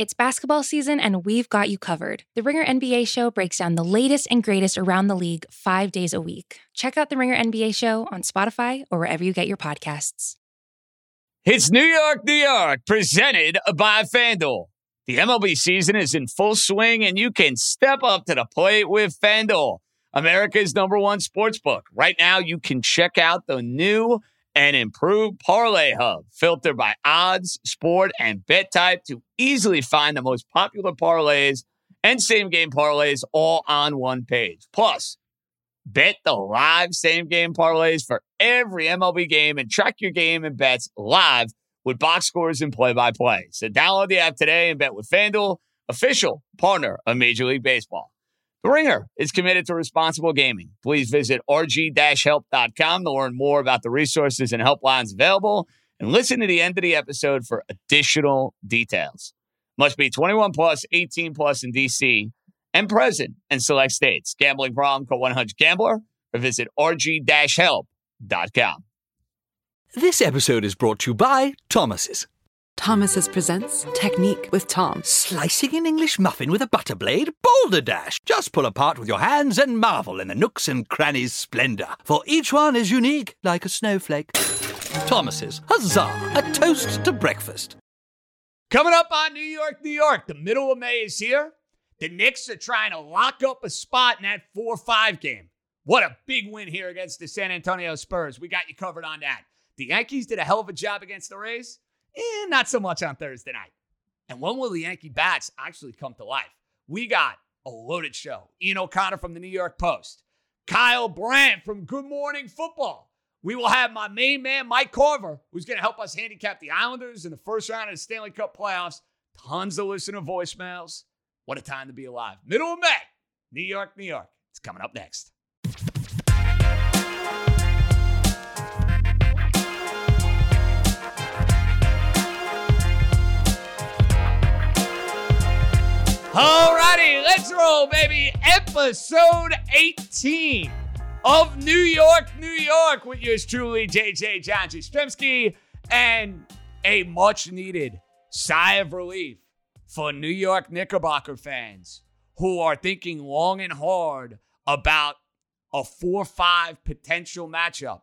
It's basketball season, and we've got you covered. The Ringer NBA Show breaks down the latest and greatest around the league 5 days a week. Check out The Ringer NBA Show on Spotify or wherever you get your podcasts. It's New York, New York, presented by FanDuel. The MLB season is in full swing, and you can step up to the plate with FanDuel, America's #1 sportsbook. Right now, you can check out the new and improved Parlay Hub, filtered by odds, sport, and bet type to easily find the most popular parlays and same-game parlays all on one page. Plus, bet the live same-game parlays for every MLB game and track your game and bets live with box scores and play-by-play. So download the app today and bet with FanDuel, official partner of Major League Baseball. The Ringer is committed to responsible gaming. Please visit rg-help.com to learn more about the resources and helplines available and listen to the end of the episode for additional details. Must be 21 plus, 18 plus in D.C. and present in select states. Gambling problem? Call 1-800-GAMBLER or visit rg-help.com. This episode is brought to you by Thomas's. Thomas's presents Technique with Tom. Slicing an English muffin with a butter blade? Boulder Dash! Just pull apart with your hands and marvel in the nooks and crannies' splendour, for each one is unique like a snowflake. Thomas's, huzzah! A toast to breakfast. Coming up on New York, New York, the middle of May is here. The Knicks are trying to lock up a spot in that 4-5 game. What a big win here against the San Antonio Spurs. We got you covered on that. The Yankees did a hell of a job against the Rays. Not so much on Thursday night. And when will the Yankee bats actually come to life? We got a loaded show. Ian O'Connor from the New York Post. Kyle Brandt from Good Morning Football. We will have my main man, Mike Carver, who's going to help us handicap the Islanders in the first round of the Stanley Cup playoffs. Tons of listener voicemails. What a time to be alive. Middle of May, New York, New York. It's coming up next. Alrighty, let's roll, baby. Episode 18 of New York, New York with yours truly, JJ John Jastrzemski, and a much-needed sigh of relief for New York Knickerbocker fans who are thinking long and hard about a 4-5 potential matchup,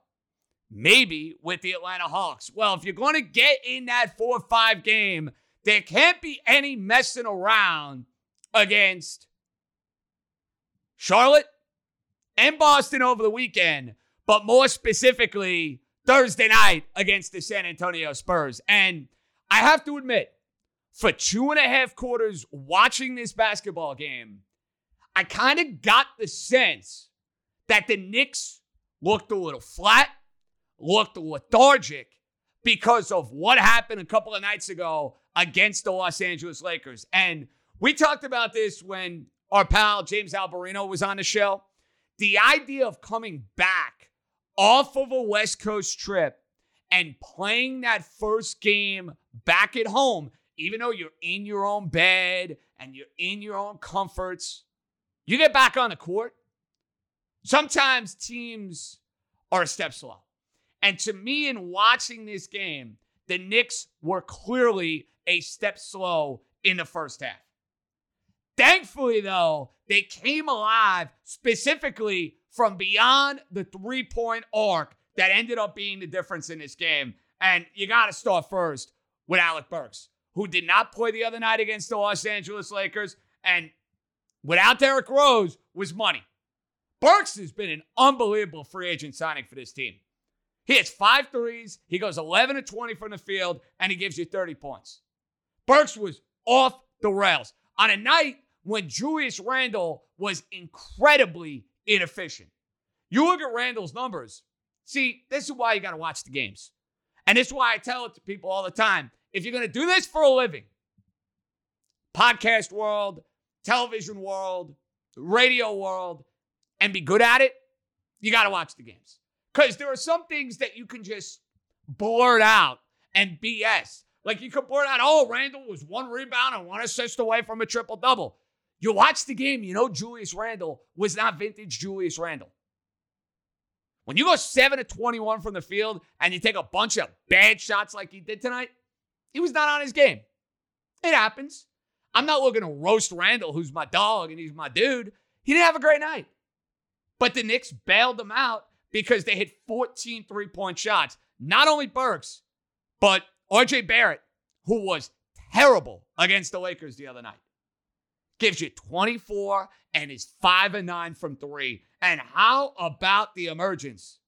maybe with the Atlanta Hawks. Well, if you're going to get in that 4-5 game, there can't be any messing around against Charlotte and Boston over the weekend, but more specifically Thursday night against the San Antonio Spurs. And I have to admit, for 2.5 quarters watching this basketball game, I kind of got the sense that the Knicks looked a little flat, looked lethargic because of what happened a couple of nights ago against the Los Angeles Lakers. And we talked about this when our pal James Alberino was on the show. The idea of coming back off of a West Coast trip and playing that first game back at home, even though you're in your own bed and you're in your own comforts, you get back on the court. Sometimes teams are a step slow. And to me, in watching this game, the Knicks were clearly a step slow in the first half. Thankfully, though, they came alive specifically from beyond the three-point arc that ended up being the difference in this game. And you got to start first with Alec Burks, who did not play the other night against the Los Angeles Lakers, and without Derrick Rose was money. Burks has been an unbelievable free agent signing for this team. He hits 5 threes, he goes 11 of 20 from the field, and he gives you 30 points. Burks was off the rails on a night when Julius Randle was incredibly inefficient. You look at Randle's numbers. See, this is why you got to watch the games. And this is why I tell it to people all the time. If you're going to do this for a living, podcast world, television world, radio world, and be good at it, you got to watch the games. Because there are some things that you can just blurt out and BS. Like, you could blurt out, Randle was 1 rebound and 1 assist away from a triple-double. You watch the game, you know Julius Randle was not vintage Julius Randle. When you go 7 of 21 from the field and you take a bunch of bad shots like he did tonight, he was not on his game. It happens. I'm not looking to roast Randall, who's my dog and he's my dude. He didn't have a great night. But the Knicks bailed them out because they hit 14 three-point shots. Not only Burks, but RJ Barrett, who was terrible against the Lakers the other night. Gives you 24 and is 5 of 9 from three. And how about the emergence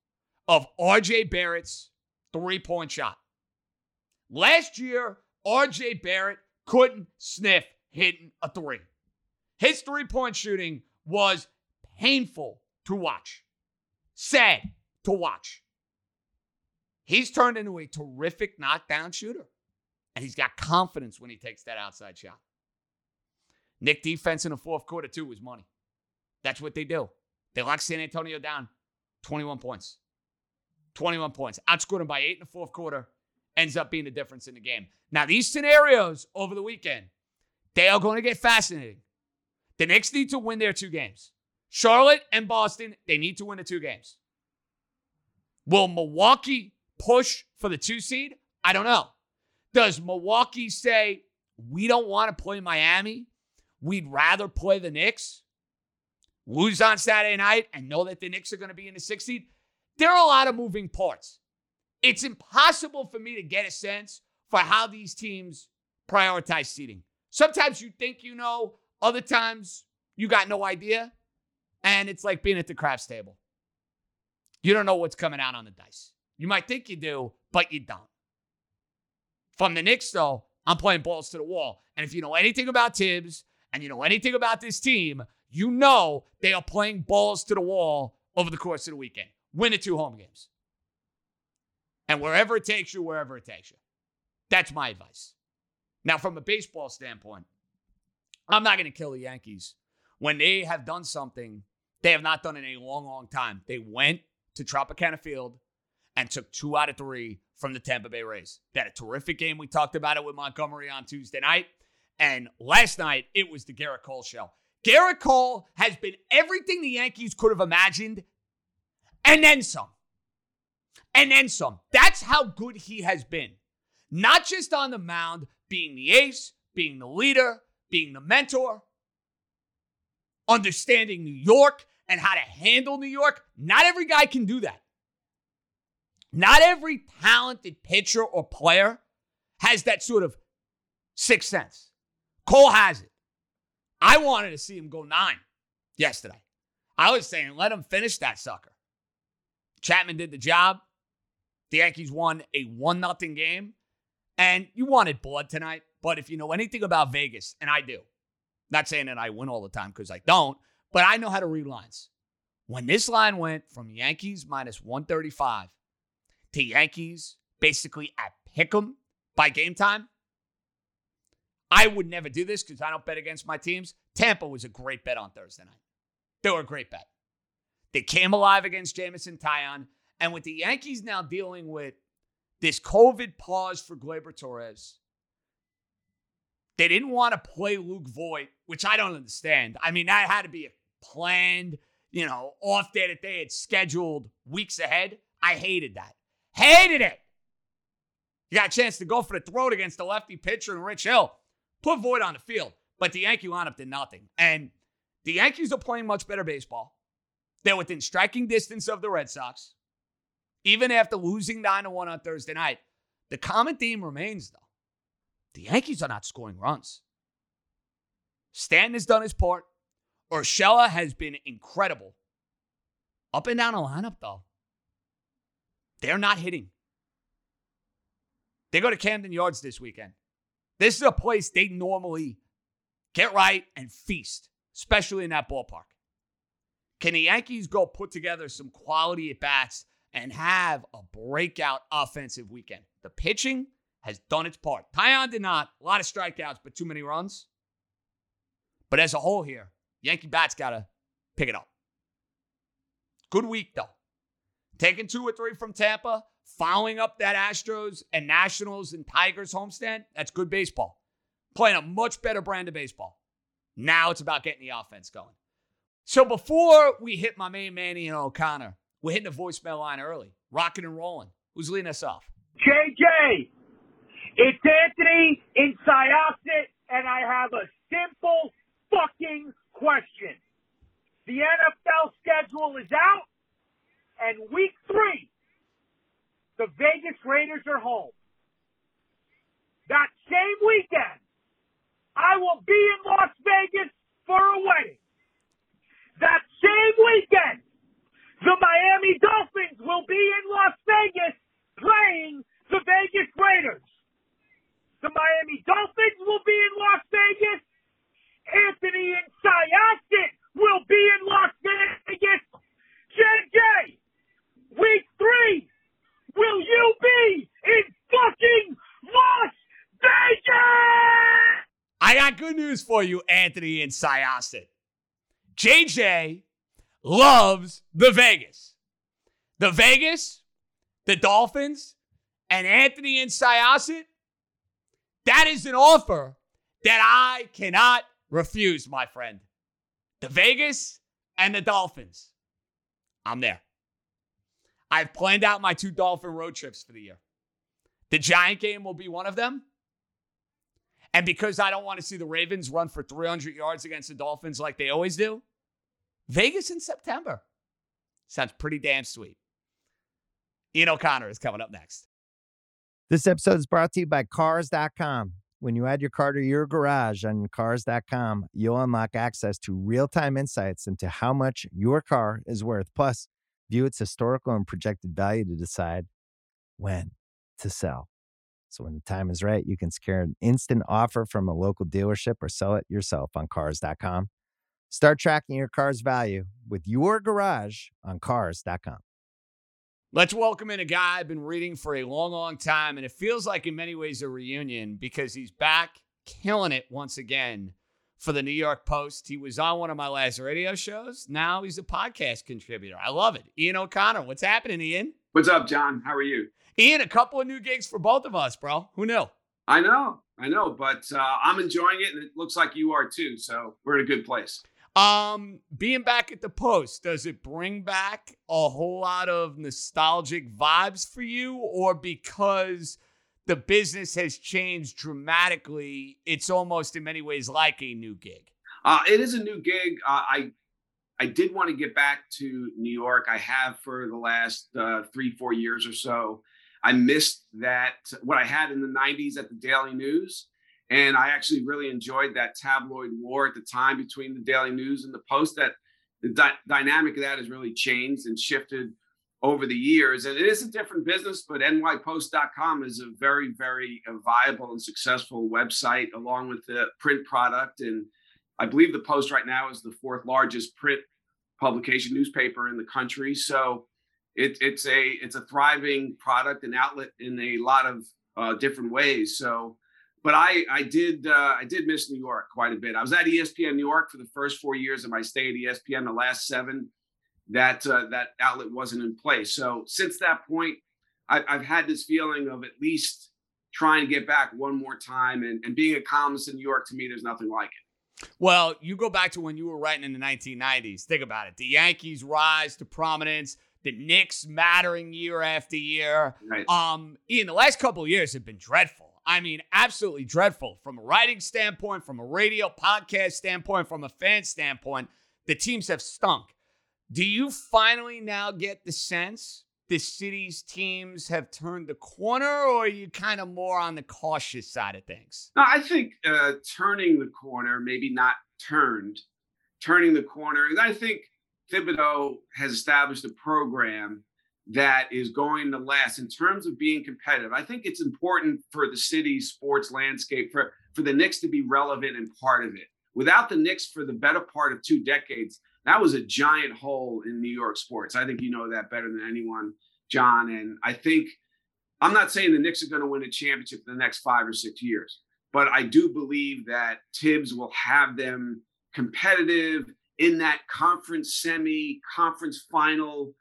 of RJ Barrett's three-point shot? Last year, RJ Barrett couldn't sniff hitting a three. His three-point shooting was painful to watch. Sad to watch. He's turned into a terrific knockdown shooter. And he's got confidence when he takes that outside shot. Nick defense in the fourth quarter, too, was money. That's what they do. They lock San Antonio down 21 points. 21 points. Outscored him by 8 in the fourth quarter. Ends up being the difference in the game. Now, these scenarios over the weekend, they are going to get fascinating. The Knicks need to win their 2 games. Charlotte and Boston, they need to win the 2 games. Will Milwaukee push for the 2 seed? I don't know. Does Milwaukee say, we don't want to play Miami? We'd rather play the Knicks, lose on Saturday night, and know that the Knicks are going to be in the 6th seed. There are a lot of moving parts. It's impossible for me to get a sense for how these teams prioritize seeding. Sometimes you think you know, other times you got no idea, and it's like being at the craps table. You don't know what's coming out on the dice. You might think you do, but you don't. From the Knicks, though, I'm playing balls to the wall. And if you know anything about Tibbs, and you know anything about this team, you know they are playing balls to the wall over the course of the weekend. Win the 2 home games. And wherever it takes you, wherever it takes you. That's my advice. Now, from a baseball standpoint, I'm not going to kill the Yankees when they have done something they have not done in a long, long time. They went to Tropicana Field and took 2 out of 3 from the Tampa Bay Rays. They had a terrific game. We talked about it with Montgomery on Tuesday night. And last night, it was the Gerrit Cole show. Gerrit Cole has been everything the Yankees could have imagined, and then some. And then some. That's how good he has been. Not just on the mound, being the ace, being the leader, being the mentor, understanding New York and how to handle New York. Not every guy can do that. Not every talented pitcher or player has that sort of sixth sense. Cole has it. I wanted to see him go 9 yesterday. I was saying, let him finish that sucker. Chapman did the job. The Yankees won a 1-0 game. And you wanted blood tonight. But if you know anything about Vegas, and I do, not saying that I win all the time because I don't, but I know how to read lines. When this line went from Yankees minus 135 to Yankees basically at pick'em by game time, I would never do this because I don't bet against my teams. Tampa was a great bet on Thursday night. They were a great bet. They came alive against Jamison Taillon. And with the Yankees now dealing with this COVID pause for Gleyber Torres, they didn't want to play Luke Voit, which I don't understand. I mean, that had to be a planned, off day that they had scheduled weeks ahead. I hated that. Hated it. You got a chance to go for the throat against the lefty pitcher and Rich Hill. Put Voit on the field, but the Yankee lineup did nothing. And the Yankees are playing much better baseball. They're within striking distance of the Red Sox. Even after losing 9-1 on Thursday night, the common theme remains, though. The Yankees are not scoring runs. Stanton has done his part. Urshela has been incredible. Up and down the lineup, though. They're not hitting. They go to Camden Yards this weekend. This is a place they normally get right and feast, especially in that ballpark. Can the Yankees go put together some quality at-bats and have a breakout offensive weekend? The pitching has done its part. Taillon did not. A lot of strikeouts, but too many runs. But as a whole here, Yankee bats got to pick it up. Good week, though. Taking 2 or 3 from Tampa. Following up that Astros and Nationals and Tigers homestand, that's good baseball. Playing a much better brand of baseball. Now it's about getting the offense going. So before we hit my main man, Ian O'Connor, we're hitting the voicemail line early. Rocking and rolling. Who's leading us off? JJ, it's Anthony in Syosset, and I have a simple fucking question. The NFL schedule is out, and week 3, the Vegas Raiders are home. That same weekend, I will be in Las Vegas for a wedding. That same weekend, the Miami Dolphins will be in Las Vegas playing the Vegas Raiders. The Miami Dolphins will be in Las Vegas. Anthony Inciaste will be in Las Vegas. JJ, week 3, will you be in fucking Las Vegas? I got good news for you, Anthony Inciaste. JJ loves the Vegas. The Vegas, the Dolphins, and Anthony Inciaste, that is an offer that I cannot refuse, my friend. The Vegas and the Dolphins. I'm there. I've planned out my 2 Dolphin road trips for the year. The Giant game will be one of them. And because I don't want to see the Ravens run for 300 yards against the Dolphins like they always do, Vegas in September. Sounds pretty damn sweet. Ian O'Connor is coming up next. This episode is brought to you by Cars.com. When you add your car to your garage on Cars.com, you'll unlock access to real-time insights into how much your car is worth. Plus, view its historical and projected value to decide when to sell. So when the time is right, you can secure an instant offer from a local dealership or sell it yourself on Cars.com. Start tracking your car's value with your garage on Cars.com. Let's welcome in a guy I've been reading for a long, long time, and it feels like in many ways a reunion because he's back killing it once again for the New York Post. He was on one of my last radio shows. Now he's a podcast contributor. I love it. Ian O'Connor, what's happening, Ian? What's up, John? How are you? Ian, a couple of new gigs for both of us, bro. Who knew? I know, but I'm enjoying it, and it looks like you are too, so we're in a good place. Being back at the Post, does it bring back a whole lot of nostalgic vibes for you, or because the business has changed dramatically, it's almost in many ways like a new gig? It is a new gig. I did want to get back to New York. I have for the last 3-4 years or so. I missed that, what I had in the 90s at the Daily News. And I actually really enjoyed that tabloid war at the time between the Daily News and the Post. That the dynamic of that has really changed and shifted over the years. And it is a different business, but nypost.com is a very, very viable and successful website along with the print product. And I believe the Post right now is the 4th largest print publication newspaper in the country. So it's a thriving product and outlet in a lot of different ways. So. But I did miss New York quite a bit. I was at ESPN New York for the first 4 years of my stay at ESPN. The last 7, that outlet wasn't in place. So since that point, I've had this feeling of at least trying to get back one more time. And being a columnist in New York, to me, there's nothing like it. Well, you go back to when you were writing in the 1990s. Think about it. The Yankees' rise to prominence, the Knicks mattering year after year. Right. Ian, the last couple of years have been dreadful. I mean, absolutely dreadful from a writing standpoint, from a radio podcast standpoint, from a fan standpoint. The teams have stunk. Do you finally now get the sense the city's teams have turned the corner, or are you kind of more on the cautious side of things? No, I think turning the corner, maybe not turning the corner. And I think Thibodeau has established a program that is going to last in terms of being competitive. I think it's important for the city's sports landscape for the Knicks to be relevant and part of it. Without the Knicks for the better part of 2 decades, that was a giant hole in New York sports. I think you know that better than anyone, John. And I think, I'm not saying the Knicks are going to win a championship in the next 5 or 6 years, but I do believe that Tibbs will have them competitive in that conference semi, conference final,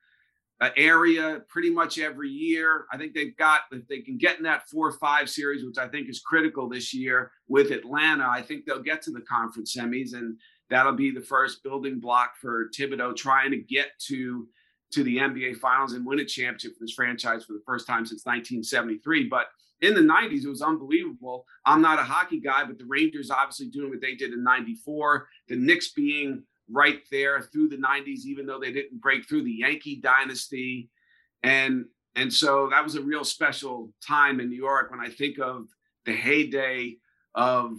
area pretty much every year. I think if they can get in that 4 or 5 series, which I think is critical this year with Atlanta, I think they'll get to the conference semis, and that'll be the first building block for Thibodeau trying to get to the NBA Finals and win a championship for this franchise for the first time since 1973. But in the 90s, it was unbelievable. I'm not a hockey guy, but the Rangers obviously doing what they did in 94, the Knicks being right there through the 90s, even though they didn't break through, the Yankee dynasty. And so that was a real special time in New York when I think of the heyday of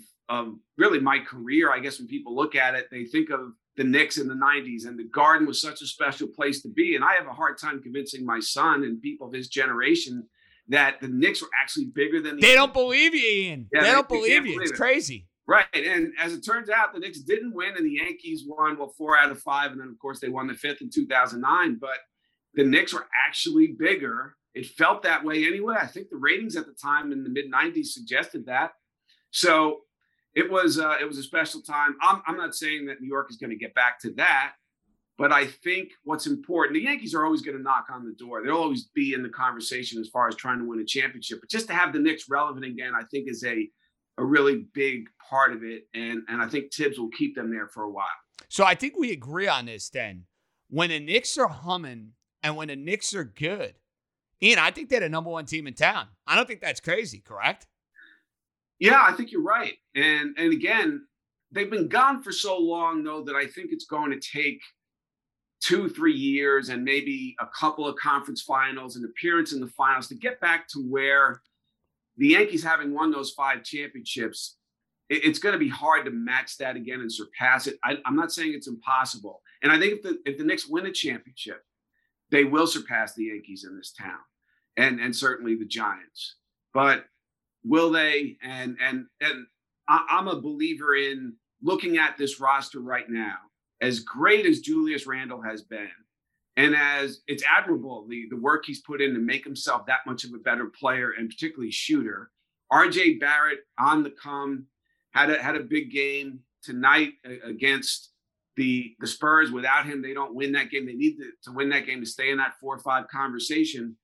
really my career. I guess when people look at it, they think of the Knicks in the 90s, and the Garden was such a special place to be. And I have a hard time convincing my son and people of his generation that the Knicks were actually bigger than the They don't believe you, Ian. Yeah, they don't believe you. It's crazy. Right. And as it turns out, the Knicks didn't win and the Yankees won, well, 4 out of 5. And then, of course, they won the 5th in 2009. But the Knicks were actually bigger. It felt that way anyway. I think the ratings at the time in the mid-90s suggested that. So it was a special time. I'm not saying that New York is going to get back to that. But I think what's important, the Yankees are always going to knock on the door. They'll always be in the conversation as far as trying to win a championship. But just to have the Knicks relevant again, I think is a really big part of it. And I think Tibbs will keep them there for a while. So I think we agree on this then. When the Knicks are humming and when the Knicks are good, Ian, I think they're the number one team in town. I don't think that's crazy, correct? Yeah, I think you're right. And again, they've been gone for so long, though, that I think it's going to take 2-3 years and maybe a couple of conference finals, an appearance in the finals to get back to where the Yankees having won those 5 championships, it's going to be hard to match that again and surpass it. I'm not saying it's impossible. And I think if the Knicks win a championship, they will surpass the Yankees in this town and certainly the Giants, but will they? And I'm a believer in looking at this roster right now. As great as Julius Randle has been, and as it's admirable, the work he's put in to make himself that much of a better player and particularly shooter, RJ Barrett on the come, had a big game tonight against the Spurs. Without him, they don't win that game. They need to win that game to stay in that 4 or 5 conversation.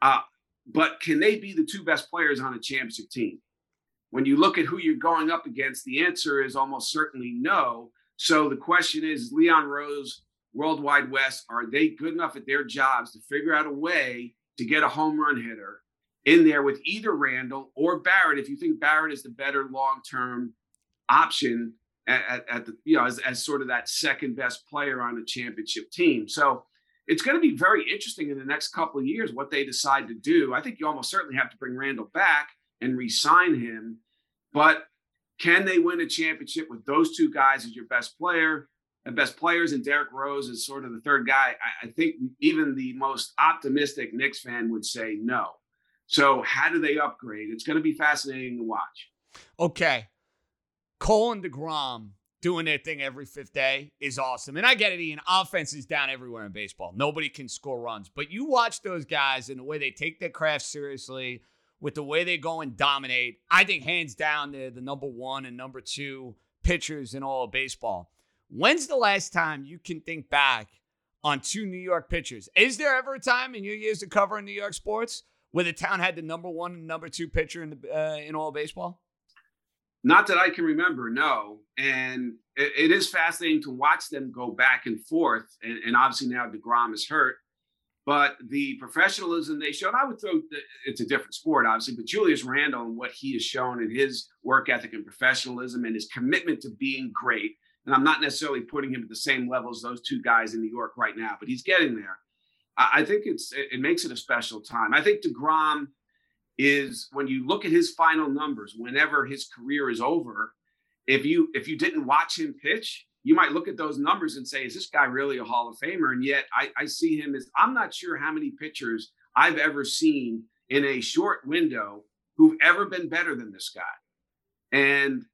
But can they be the 2 best players on a championship team? When you look at who you're going up against, the answer is almost certainly no. So the question is, Leon Rose, World Wide West, are they good enough at their jobs to figure out a way to get a home run hitter in there with either Randall or Barrett? If you think Barrett is the better long-term option at the, you know, as sort of that second best player on a championship team. So it's going to be very interesting in the next couple of years what they decide to do. I think you almost certainly have to bring Randall back and re-sign him, but can they win a championship with those 2 guys as your best player and best players? And Derrick Rose is sort of the 3rd guy. I think even the most optimistic Knicks fan would say no. So how do they upgrade? It's going to be fascinating to watch. Okay. Cole and DeGrom doing their thing every 5th day is awesome. And I get it, Ian. Offense is down everywhere in baseball. Nobody can score runs. But you watch those guys and the way they take their craft seriously, with the way they go and dominate, I think hands down they're the number 1 and number 2 pitchers in all of baseball. When's the last time you can think back on 2 New York pitchers? Is there ever a time in your years of covering New York sports where the town had the number 1 and number 2 pitcher in all of baseball? Not that I can remember, no. And it is fascinating to watch them go back and forth. And obviously now DeGrom is hurt. But the professionalism they showed, I would throw, it's a different sport, obviously, but Julius Randle and what he has shown in his work ethic and professionalism and his commitment to being great. And I'm not necessarily putting him at the same level as those 2 guys in New York right now, but he's getting there. I think it makes it a special time. I think DeGrom is, when you look at his final numbers, whenever his career is over, if you didn't watch him pitch, you might look at those numbers and say, is this guy really a Hall of Famer? And yet I see him as, I'm not sure how many pitchers I've ever seen in a short window who've ever been better than this guy. And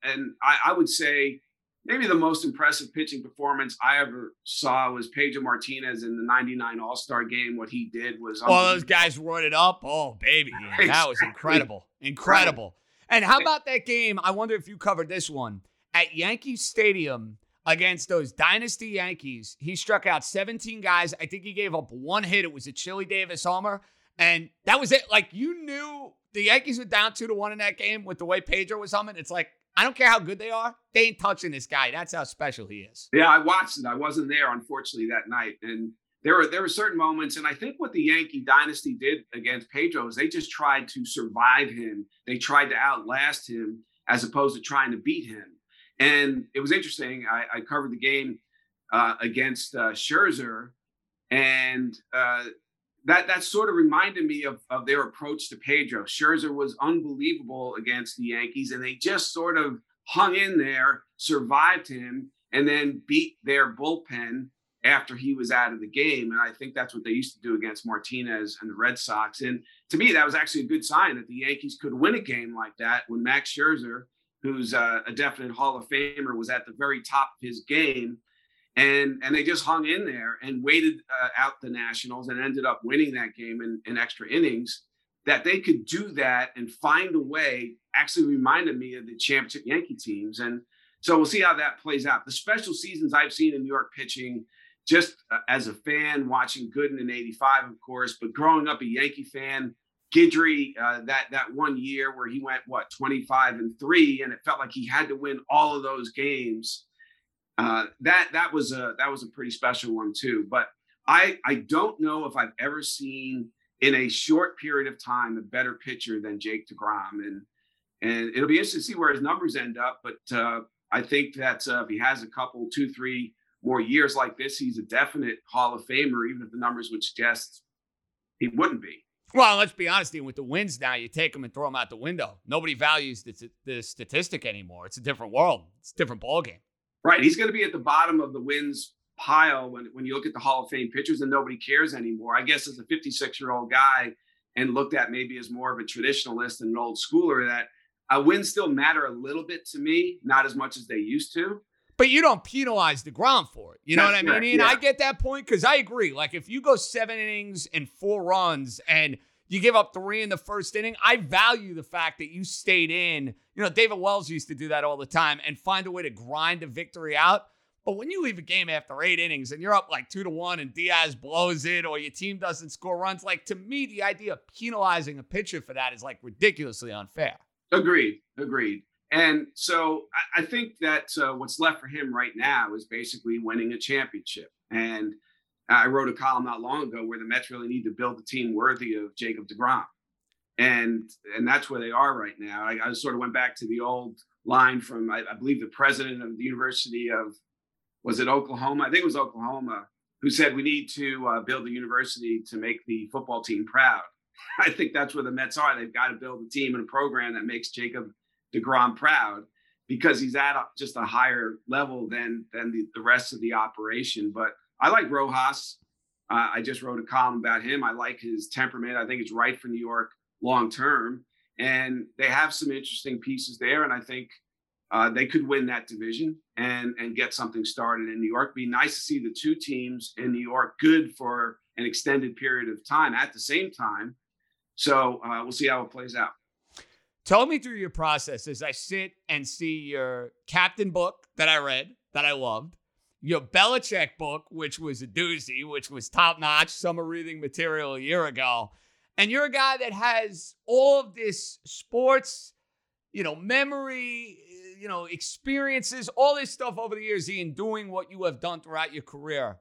I would say maybe the most impressive pitching performance I ever saw was Pedro Martinez in the 99 All-Star game. What he did was all those guys roared it up. Oh, baby. Yeah, that was incredible. Incredible. And how about that game? I wonder if you covered this one at Yankee Stadium. Against those dynasty Yankees, he struck out 17 guys. I think he gave up 1 hit. It was a Chili Davis homer. And that was it. Like, you knew the Yankees were down 2-1 in that game with the way Pedro was humming. It's like, I don't care how good they are. They ain't touching this guy. That's how special he is. Yeah, I watched it. I wasn't there, unfortunately, that night. And there were certain moments, and I think what the Yankee dynasty did against Pedro is they just tried to survive him. They tried to outlast him as opposed to trying to beat him. And it was interesting. I covered the game against Scherzer, and that sort of reminded me of their approach to Pedro. Scherzer was unbelievable against the Yankees, and they just sort of hung in there, survived him, and then beat their bullpen after he was out of the game. And I think that's what they used to do against Martinez and the Red Sox. And to me, that was actually a good sign that the Yankees could win a game like that when Max Scherzer, who's a definite Hall of Famer, was at the very top of his game. And they just hung in there and waited out the Nationals and ended up winning that game in extra innings. That they could do that and find a way actually reminded me of the championship Yankee teams. And so we'll see how that plays out. The special seasons I've seen in New York pitching, just as a fan, watching Gooden in 85, of course, but growing up a Yankee fan, Guidry, that 1 year where he went, 25-3, and it felt like he had to win all of those games. That was a pretty special one too. But I don't know if I've ever seen in a short period of time a better pitcher than Jake DeGrom, and it'll be interesting to see where his numbers end up. But I think that if he has a couple, 2-3 more years like this, he's a definite Hall of Famer, even if the numbers would suggest he wouldn't be. Well, let's be honest, with the wins now, you take them and throw them out the window. Nobody values the statistic anymore. It's a different world. It's a different ballgame. Right. He's going to be at the bottom of the wins pile when you look at the Hall of Fame pitchers, and nobody cares anymore. I guess as a 56-year-old guy and looked at maybe as more of a traditionalist and an old schooler, that wins still matter a little bit to me, not as much as they used to. But you don't penalize DeGrom for it. You know what I mean? And yeah. I get that point because I agree. Like, if you go 7 innings and 4 runs and you give up 3 in the first inning, I value the fact that you stayed in. You know, David Wells used to do that all the time and find a way to grind a victory out. But when you leave a game after 8 innings and you're up like 2-1 and Diaz blows it or your team doesn't score runs, like, to me, the idea of penalizing a pitcher for that is like ridiculously unfair. Agreed. And so I think that what's left for him right now is basically winning a championship. And I wrote a column not long ago where the Mets really need to build a team worthy of Jacob DeGrom. And that's where they are right now. I sort of went back to the old line from, I believe, the president of the University of, was it Oklahoma? I think it was Oklahoma, who said we need to build a university to make the football team proud. I think that's where the Mets are. They've got to build a team and a program that makes Jacob DeGrom proud, because he's at just a higher level than the rest of the operation. But I like Rojas. I just wrote a column about him. I like his temperament. I think it's right for New York long term. And they have some interesting pieces there. And I think they could win that division and get something started in New York. It'd be nice to see the two teams in New York good for an extended period of time at the same time. So we'll see how it plays out. Tell me through your process as I sit and see your Captain book that I read, that I loved, your Belichick book, which was a doozy, which was top-notch summer reading material a year ago, and you're a guy that has all of this sports, memory, experiences, all this stuff over the years, Ian, doing what you have done throughout your career.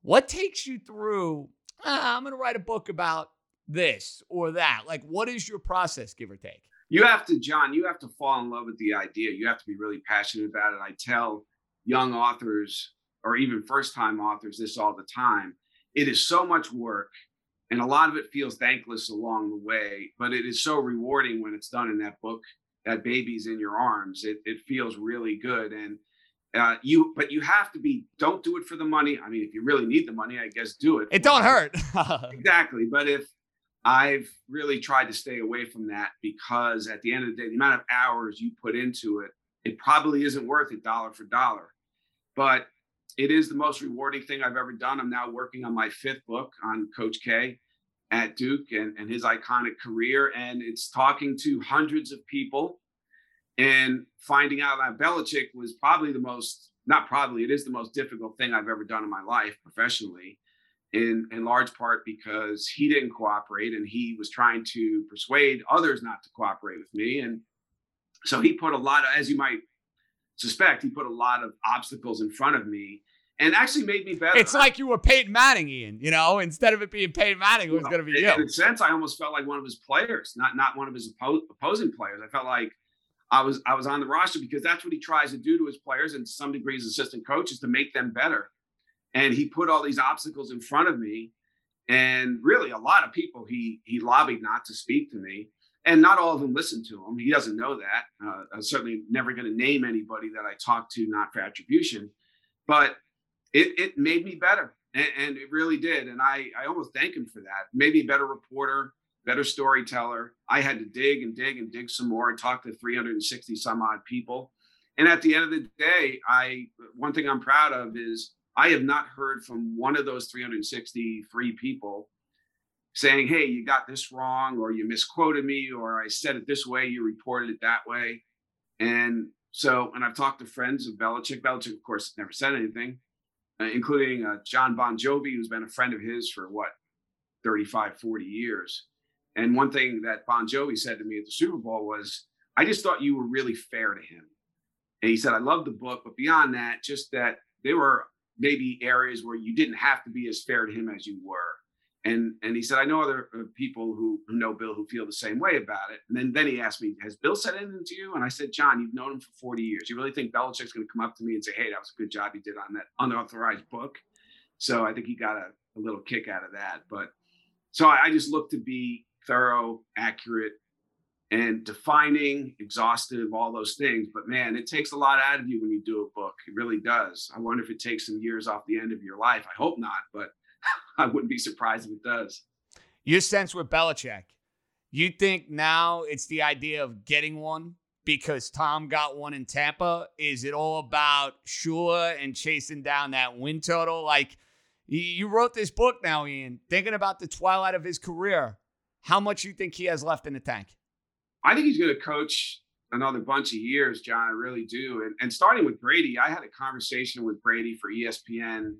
What takes you through, I'm going to write a book about this or that? Like, what is your process, give or take? You have to fall in love with the idea. You have to be really passionate about it. I tell young authors or even first-time authors this all the time. It is so much work, and a lot of it feels thankless along the way, but it is so rewarding when it's done in that book, that baby's in your arms. It feels really good. And you have to be, don't do it for the money. I mean, if you really need the money, I guess do it. It don't hurt. Exactly. But if I've really tried to stay away from that, because at the end of the day, the amount of hours you put into it, it probably isn't worth it dollar for dollar. But it is the most rewarding thing I've ever done. I'm now working on my 5th book on Coach K at Duke and his iconic career. And it's talking to hundreds of people and finding out that Belichick was it is the most difficult thing I've ever done in my life professionally. In large part because he didn't cooperate, and he was trying to persuade others not to cooperate with me. And so he put a lot of obstacles in front of me. and actually made me better. It's like you were Peyton Manning, Ian. You know, instead of it being Peyton Manning, it was going to be you. In a sense, I almost felt like one of his players, not one of his opposing players. I felt like I was on the roster because that's what he tries to do to his players and to some degree his assistant coaches, to make them better. And he put all these obstacles in front of me, and really a lot of people he lobbied not to speak to me, and not all of them listened to him. He doesn't know that. I'm certainly never going to name anybody that I talked to not for attribution, but it made me better, and it really did. And I almost thank him for that. Made me a better reporter, better storyteller. I had to dig and dig and dig some more and talk to 360 some odd people. And at the end of the day, one thing I'm proud of is I have not heard from one of those 363 people saying, hey, you got this wrong, or you misquoted me, or I said it this way, you reported it that way. And so, and I've talked to friends of Belichick. Belichick, of course, never said anything, including John Bon Jovi, who's been a friend of his for 35, 40 years. And one thing that Bon Jovi said to me at the Super Bowl was, I just thought you were really fair to him. And he said, I love the book, but beyond that, just that there were maybe areas where you didn't have to be as fair to him as you were. And he said, I know other people who know Bill who feel the same way about it. And then he asked me, has Bill said anything to you? And I said, John, you've known him for 40 years. You really think Belichick's going to come up to me and say, hey, that was a good job you did on that unauthorized book? So I think he got a little kick out of that. But so I just look to be thorough, accurate, and defining, exhaustive, all those things. But man, it takes a lot out of you when you do a book. It really does. I wonder if it takes some years off the end of your life. I hope not, but I wouldn't be surprised if it does. Your sense with Belichick, you think now it's the idea of getting one because Tom got one in Tampa? Is it all about Shula and chasing down that win total? Like, you wrote this book now, Ian, thinking about the twilight of his career. How much you think he has left in the tank? I think he's going to coach another bunch of years, John. I really do. And starting with Brady, I had a conversation with Brady for ESPN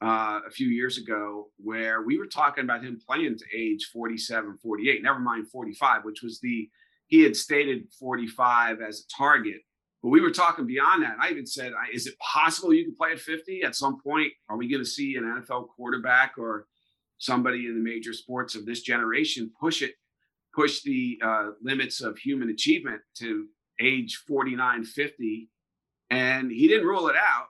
a few years ago where we were talking about him playing to age 47, 48, never mind 45, which was he had stated 45 as a target. But we were talking beyond that. And I even said, is it possible you can play at 50 at some point? Are we going to see an NFL quarterback or somebody in the major sports of this generation push the limits of human achievement to age 49, 50. And he didn't rule it out.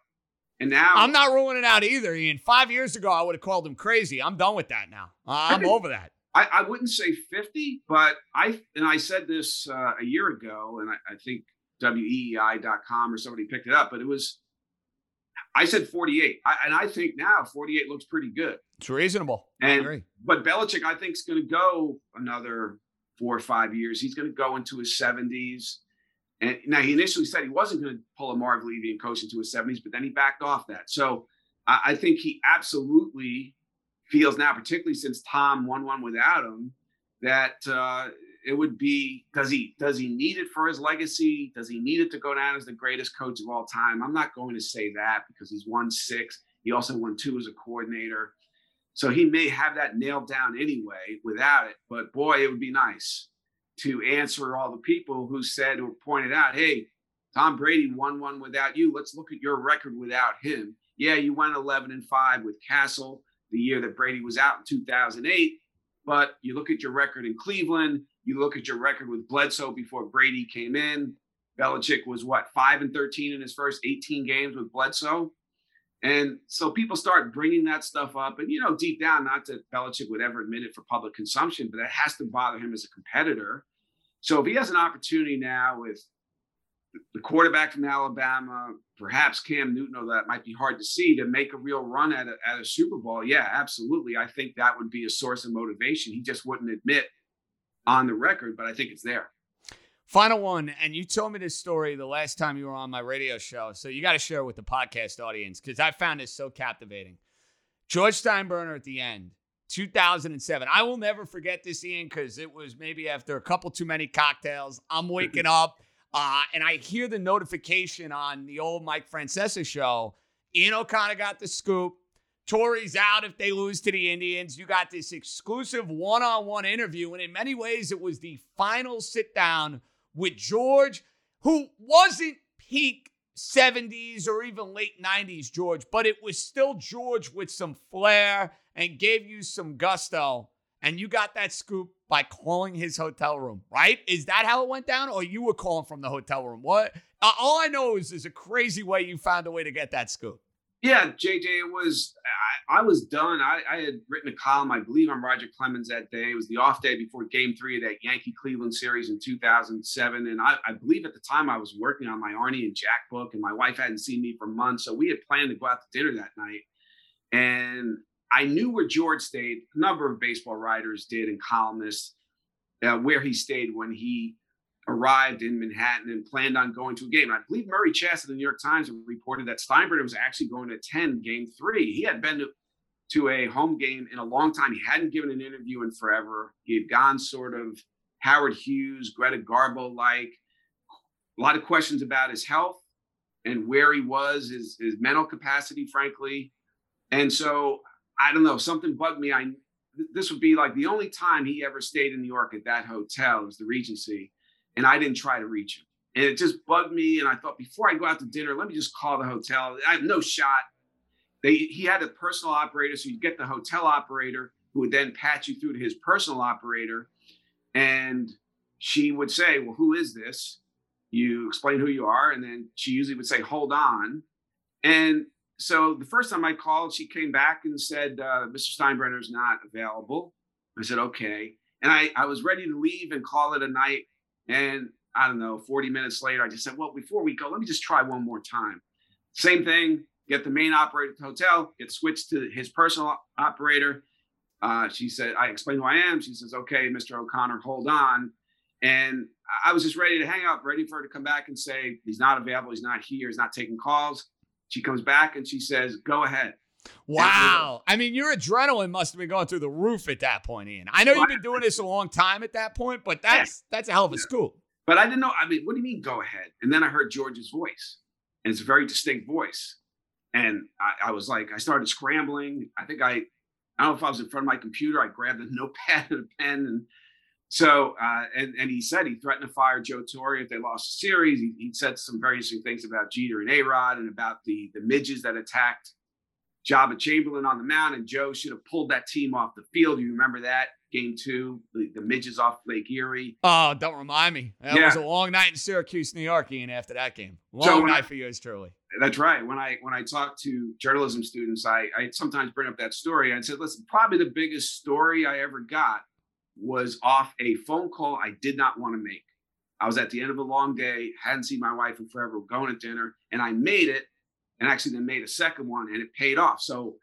And now I'm not ruling it out either, Ian. 5 years ago, I would have called him crazy. I'm done with that now. I'm over that. I wouldn't say 50, but I said this a year ago, and I think WEEI.com or somebody picked it up, but I said 48, and I think now 48 looks pretty good. It's reasonable. I agree. But Belichick, I think, is going to go another 4 or 5 years. He's going to go into his 70s. And now, he initially said he wasn't going to pull a Marv Levy and coach into his 70s, but then he backed off that. So I think he absolutely feels now, particularly since Tom won one without him, that it would be, does he need it for his legacy? Does he need it to go down as the greatest coach of all time? I'm not going to say that because he's won 6. He also won 2 as a coordinator. So he may have that nailed down anyway without it, but boy, it would be nice to answer all the people who said or pointed out, hey, Tom Brady won one without you. Let's look at your record without him. Yeah, you went 11-5 with Castle the year that Brady was out in 2008, but you look at your record in Cleveland. You look at your record with Bledsoe before Brady came in. Belichick was, 5-13 in his first 18 games with Bledsoe. And so people start bringing that stuff up. And, deep down, not that Belichick would ever admit it for public consumption, but that has to bother him as a competitor. So if he has an opportunity now with the quarterback from Alabama, perhaps Cam Newton, although that might be hard to see, to make a real run at a Super Bowl, yeah, absolutely. I think that would be a source of motivation. He just wouldn't admit on the record, but I think it's there. Final one, and you told me this story the last time you were on my radio show, so you got to share with the podcast audience because I found this so captivating. George Steinbrenner at the end, 2007. I will never forget this, Ian, because it was maybe after a couple too many cocktails. I'm waking up, and I hear the notification on the old Mike Francesa show. Ian O'Connor got the scoop. Tory's out if they lose to the Indians. You got this exclusive one-on-one interview, and in many ways, it was the final sit-down with George, who wasn't peak 70s or even late 90s George, but it was still George with some flair and gave you some gusto, and you got that scoop by calling his hotel room, right? Is that how it went down, or you were calling from the hotel room? What? All I know is there's a crazy way you found a way to get that scoop. Yeah, JJ, it was, I was done. I had written a column, I believe, on Roger Clemens that day. It was the off day before game 3 of that Yankee-Cleveland series in 2007. And I believe at the time I was working on my Arnie and Jack book, and my wife hadn't seen me for months. So we had planned to go out to dinner that night. And I knew where George stayed. A number of baseball writers did, and columnists, where he stayed when he arrived in Manhattan and planned on going to a game. And I believe Murray Chase of the New York Times reported that Steinbrenner was actually going to attend game 3. He had been to a home game in a long time. He hadn't given an interview in forever. He had gone sort of Howard Hughes, Greta Garbo-like. A lot of questions about his health and where he was, his mental capacity, frankly. And so, I don't know, something bugged me. This would be like the only time he ever stayed in New York at that hotel. It was the Regency. And I didn't try to reach him. And it just bugged me. And I thought, before I go out to dinner, let me just call the hotel. I have no shot. He had a personal operator. So you get the hotel operator who would then patch you through to his personal operator. And she would say, well, who is this? You explain who you are. And then she usually would say, hold on. And so the first time I called, she came back and said, Mr. Steinbrenner is not available. I said, okay. And I was ready to leave and call it a night. And I don't know, 40 minutes later, I just said, well, before we go, let me just try one more time. Same thing, get the main operator at the hotel, get switched to his personal operator. She said, I explained who I am. She says, okay, Mr. O'Connor, hold on. And I was just ready to hang up, ready for her to come back and say, he's not available, he's not here, he's not taking calls. She comes back and she says, go ahead. Wow. I mean, your adrenaline must have been going through the roof at that point, Ian. I know you've been doing this a long time at that point, but that's a hell of a scoop. But I didn't know. I mean, what do you mean, go ahead? And then I heard George's voice. And it's a very distinct voice. And I was like, I started scrambling. I think I don't know if I was in front of my computer. I grabbed a notepad and a pen. And so, and he said he threatened to fire Joe Torre if they lost the series. He said some very interesting things about Jeter and A-Rod and about the midges that attacked Jabba Chamberlain on the mound, and Joe should have pulled that team off the field. You remember that game 2, the midges off Lake Erie. Oh, don't remind me. That was a long night in Syracuse, New York, Ian, after that game. Long night for yours, truly. That's right. When I talk to journalism students, I sometimes bring up that story. I said, listen, probably the biggest story I ever got was off a phone call I did not want to make. I was at the end of a long day, hadn't seen my wife in forever, going to dinner, and I made it. And actually then made a second one, and it paid off. So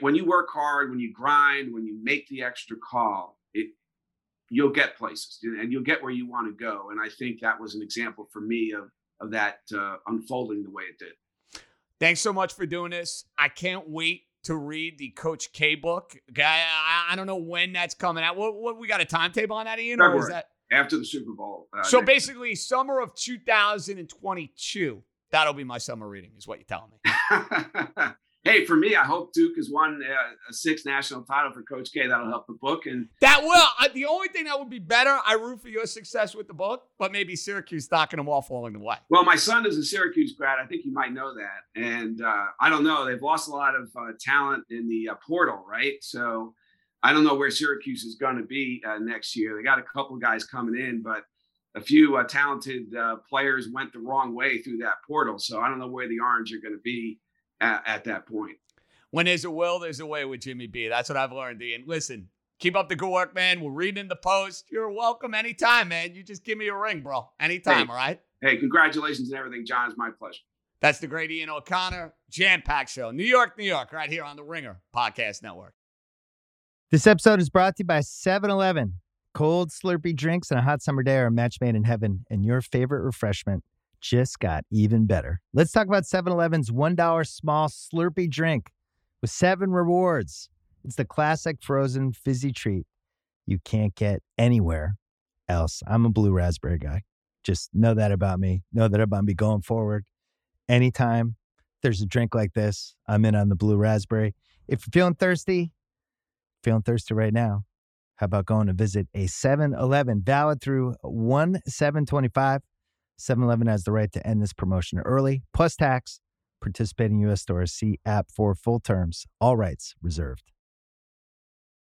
when you work hard, when you grind, when you make the extra call, you'll get places and you'll get where you want to go. And I think that was an example for me of that unfolding the way it did. Thanks so much for doing this. I can't wait to read the Coach K book. I don't know when that's coming out. What we got a timetable on that, Ian? Or is that after the Super Bowl? So basically summer of 2022. That'll be my summer reading is what you're telling me. Hey, for me, I hope Duke has won a 6th national title for Coach K. That'll help the book. And that will. The only thing that would be better, I root for your success with the book, but maybe Syracuse knocking them off along the way. Well, my son is a Syracuse grad. I think you might know that. And I don't know. They've lost a lot of talent in the portal, right? So I don't know where Syracuse is going to be next year. They got a couple guys coming in, but a few talented players went the wrong way through that portal. So I don't know where the Orange are going to be at that point. When there's a will, there's a way with Jimmy B. That's what I've learned, Ian. Listen, keep up the good work, man. We're reading the Post. You're welcome anytime, man. You just give me a ring, bro. Anytime, all right? Hey, congratulations and everything, John. It's my pleasure. That's the great Ian O'Connor, jam-packed show. New York, New York, right here on the Ringer Podcast Network. This episode is brought to you by 7-Eleven. Cold, slurpy drinks and a hot summer day are a match made in heaven, and your favorite refreshment just got even better. Let's talk about 7-Eleven's $1 small slurpy drink with 7 rewards. It's the classic frozen fizzy treat you can't get anywhere else. I'm a blue raspberry guy. Just know that about me. Know that about me going forward. Anytime there's a drink like this, I'm in on the blue raspberry. If you're feeling thirsty right now, how about going to visit a 7-Eleven valid through 1/7/25? 7-Eleven has the right to end this promotion early, plus tax. Participating U.S. stores, see app for full terms. All rights reserved.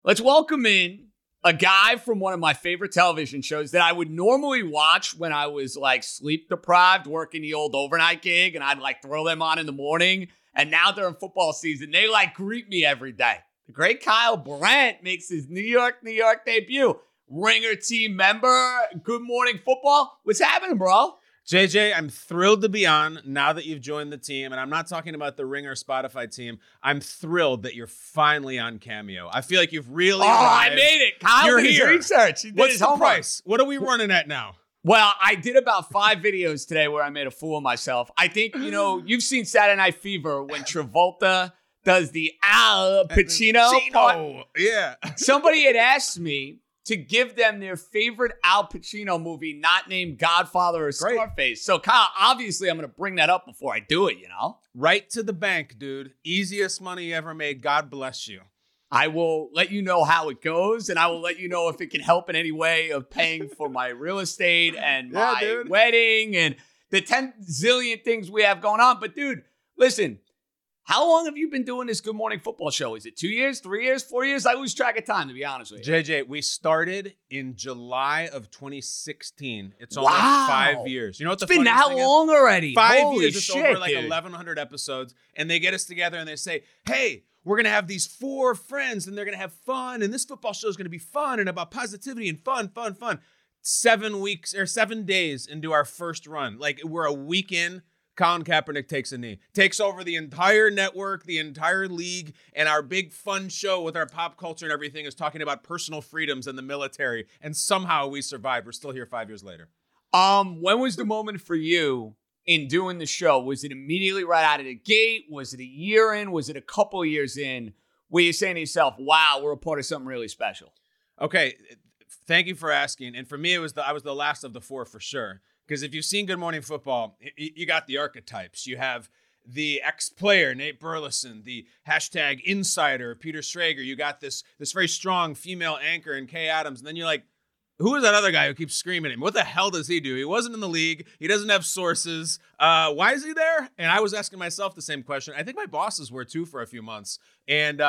Let's welcome in a guy from one of my favorite television shows that I would normally watch when I was like sleep deprived, working the old overnight gig, and I'd like throw them on in the morning. And now they're in football season. They like greet me every day. The great Kyle Brandt makes his New York debut. Ringer team member, Good Morning Football. What's happening, bro? JJ, I'm thrilled to be on now that you've joined the team. And I'm not talking about the Ringer Spotify team. I'm thrilled that you're finally on Cameo. I feel like you've really arrived. I made it. Kyle did his research. He did his homework. What's the price? What are we running at now? Well, I did about 5 videos today where I made a fool of myself. I think, you know, you've seen Saturday Night Fever when Travolta does the Al Pacino part. Yeah. Somebody had asked me to give them their favorite Al Pacino movie, not named Godfather or Scarface. Great. So, Kyle, obviously I'm going to bring that up before I do it, you know? Right to the bank, dude. Easiest money you ever made. God bless you. I will let you know how it goes, and I will let you know if it can help in any way of paying for my real estate and my wedding and the 10 zillion things we have going on. But, dude, listen, how long have you been doing this Good Morning Football show? Is it 2 years, 3 years, 4 years? I lose track of time, to be honest with you. JJ, we started in July of 2016. It's almost 5 years. You know what the funny thing is? It's been that long already. 5 years. It's over like 1,100 episodes. And they get us together and they say, hey, we're going to have these 4 friends and they're going to have fun. And this football show is going to be fun and about positivity and fun. 7 weeks or 7 days into our first run. Like we're a week in. Colin Kaepernick takes a knee, takes over the entire network, the entire league, and our big fun show with our pop culture and everything is talking about personal freedoms and the military, and somehow we survived. We're still here 5 years later. When was the moment for you in doing the show? Was it immediately right out of the gate? Was it a year in? Was it a couple years in where you're saying to yourself, wow, we're a part of something really special? Okay, thank you for asking. And for me, it was I was the last of the 4 for sure. Because if you've seen Good Morning Football, you got the archetypes. You have the ex-player, Nate Burleson, the hashtag insider, Peter Schrager. You got this very strong female anchor in Kay Adams. And then you're like, who is that other guy who keeps screaming at him? What the hell does he do? He wasn't in the league. He doesn't have sources. Why is he there? And I was asking myself the same question. I think my bosses were too for a few months. And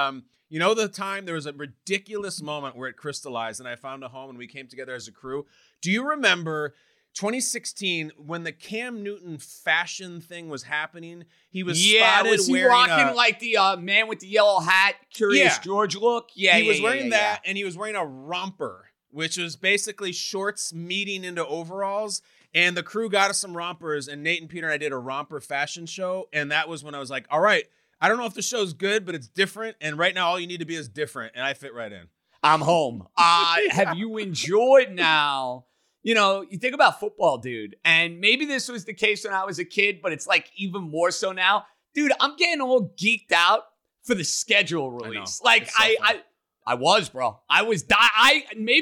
you know, the time there was a ridiculous moment where it crystallized and I found a home and we came together as a crew. Do you remember 2016, when the Cam Newton fashion thing was happening, he was spotted was he wearing rocking like the man with the yellow hat, Curious George look? He was wearing that. And he was wearing a romper, which was basically shorts meeting into overalls. And the crew got us some rompers, and Nate and Peter and I did a romper fashion show. And that was when I was like, all right, I don't know if the show's good, but it's different. And right now, all you need to be is different. And I fit right in. I'm home. Have you enjoyed now? You know, you think about football, dude, and maybe this was the case when I was a kid, but it's like even more so now. Dude, I'm getting all geeked out for the schedule release. Maybe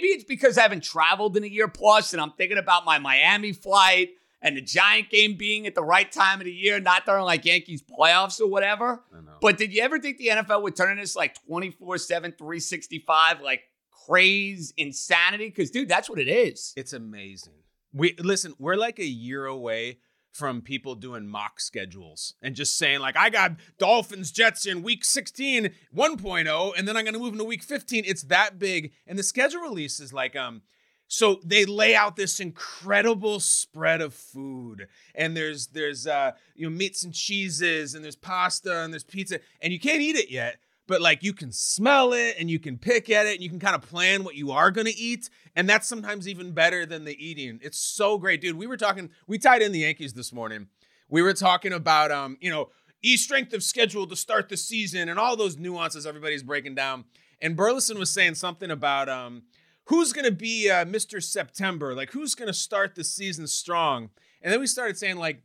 it's because I haven't traveled in a year plus and I'm thinking about my Miami flight and the Giant game being at the right time of the year, not during like Yankees playoffs or whatever. I know. But did you ever think the NFL would turn into this like 24/7, 365, like craze insanity? Because, dude, that's what it is. It's amazing. We're like a year away from people doing mock schedules and just saying, like, I got Dolphins, Jets in week 16, 1.0, and then I'm going to move into week 15. It's that big. And the schedule release is like, so they lay out this incredible spread of food, and there's meats and cheeses, and there's pasta, and there's pizza, and you can't eat it yet. But like you can smell it and you can pick at it and you can kind of plan what you are going to eat. And that's sometimes even better than the eating. It's so great, dude. We tied in the Yankees this morning. We were talking about, strength of schedule to start the season and all those nuances everybody's breaking down. And Burleson was saying something about who's going to be Mr. September? Like who's going to start the season strong? And then we started saying like,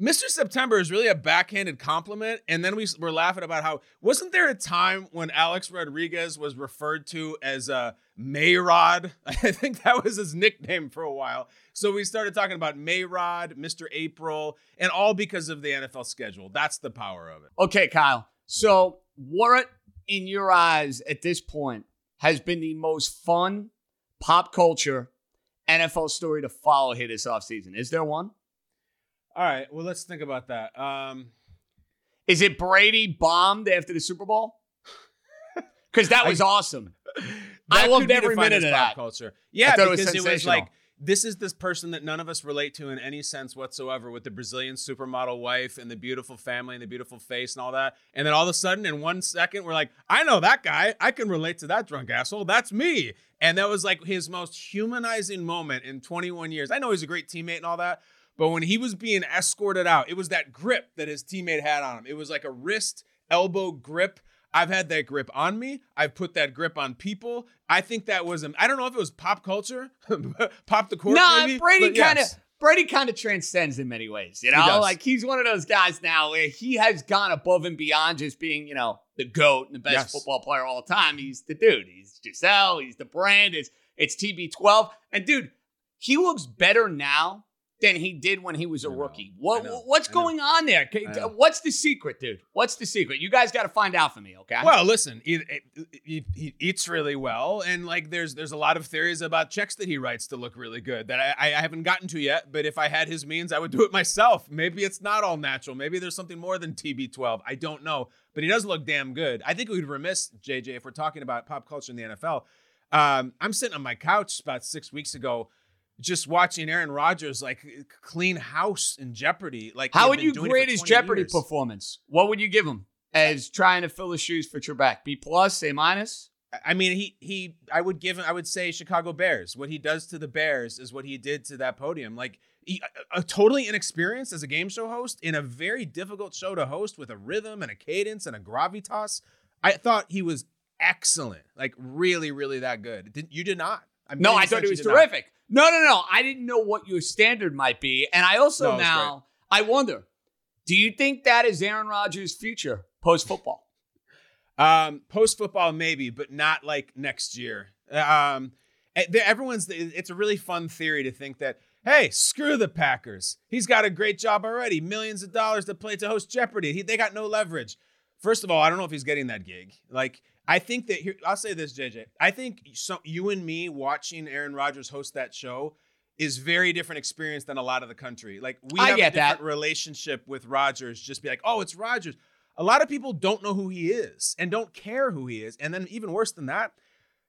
Mr. September is really a backhanded compliment. And then we were laughing about how, wasn't there a time when Alex Rodriguez was referred to as Mayrod? I think that was his nickname for a while. So we started talking about Mayrod, Mr. April, and all because of the NFL schedule. That's the power of it. Okay, Kyle. So what, in your eyes at this point, has been the most fun pop culture NFL story to follow here this offseason? Is there one? All right. Well, let's think about that. Is it Brady bombed after the Super Bowl? Because that was awesome. I loved every minute of that. Culture. Yeah, because it was like, this is this person that none of us relate to in any sense whatsoever, with the Brazilian supermodel wife and the beautiful family and the beautiful face and all that. And then all of a sudden, in 1 second, we're like, I know that guy. I can relate to that drunk asshole. That's me. And that was like his most humanizing moment in 21 years. I know he's a great teammate and all that, but when he was being escorted out, it was that grip that his teammate had on him. It was like a wrist, elbow grip. I've had that grip on me. I've put that grip on people. I think that was, I don't know if it was pop culture, pop the cork. No, maybe, Brady kind of transcends in many ways. You know, like he's one of those guys now where he has gone above and beyond just being, you know, the GOAT and the best football player of all time. He's the dude. He's Gisele. He's the brand. It's TB12. And dude, he looks better now than he did when he was a rookie. What's going on there? What's the secret, dude? What's the secret? You guys got to find out for me, okay? Well, listen, he eats really well, and like there's a lot of theories about checks that he writes to look really good that I haven't gotten to yet, but if I had his means, I would do it myself. Maybe it's not all natural. Maybe there's something more than TB12. I don't know, but he does look damn good. I think we'd remiss, JJ, if we're talking about pop culture in the NFL. I'm sitting on my couch about 6 weeks ago just watching Aaron Rodgers like clean house in Jeopardy. Like, how would you grade his Jeopardy performance? What would you give him as trying to fill his shoes for Trebek? B+, A-? I mean, I would give him, I would say Chicago Bears. What he does to the Bears is what he did to that podium. Like, a totally inexperienced as a game show host in a very difficult show to host with a rhythm and a cadence and a gravitas. I thought he was excellent. Like, really, really that good. You did not. No, I thought he was terrific. No. I didn't know what your standard might be. And I also I wonder, do you think that is Aaron Rodgers' future post-football? Post-football, maybe, but not like next year. It's a really fun theory to think that, hey, screw the Packers. He's got a great job already. Millions of dollars to play to host Jeopardy. They got no leverage. First of all, I don't know if he's getting that gig. Like, I think that here, I'll say this, JJ. I think you and me watching Aaron Rodgers host that show is very different experience than a lot of the country. Like, we have a different relationship with Rodgers. Just be like, oh, it's Rodgers. A lot of people don't know who he is and don't care who he is. And then even worse than that,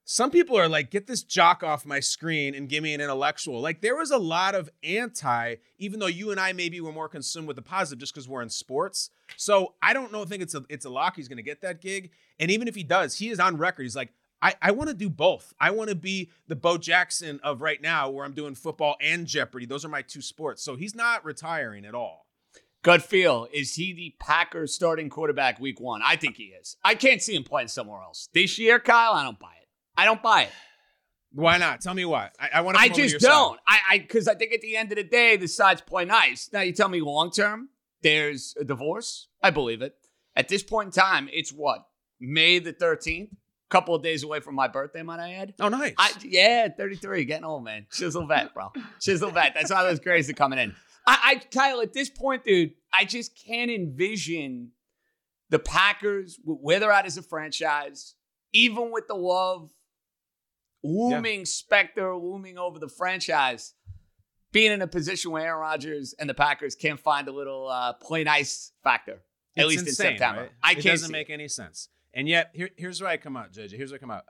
some people are like, get this jock off my screen and give me an intellectual. Like, there was a lot of anti, even though you and I maybe were more consumed with the positive just because we're in sports. So I don't think it's a lock he's going to get that gig. And even if he does, he is on record. He's like, I want to do both. I want to be the Bo Jackson of right now where I'm doing football and Jeopardy. Those are my two sports. So he's not retiring at all. Gut feel. Is he the Packers starting quarterback week 1? I think he is. I can't see him playing somewhere else. This year, Kyle, I don't buy it. I don't buy it. Why not? Tell me why. I want to. I just don't. Because I think at the end of the day, the sides play nice. Now you tell me long term, there's a divorce. I believe it. At this point in time, it's what, May the 13th, a couple of days away from my birthday, might I add. Oh, nice. 33, getting old, man. Chisel vet, bro. Chisel vet. That's why those grays are coming in. Kyle, at this point, dude, I just can't envision the Packers where they're at as a franchise, even with the love. Specter looming over the franchise, being in a position where Aaron Rodgers and the Packers can't find a little play nice factor, at least insane, in September. Right? It doesn't make any sense. And yet, here's where I come out, JJ. Here's where I come out.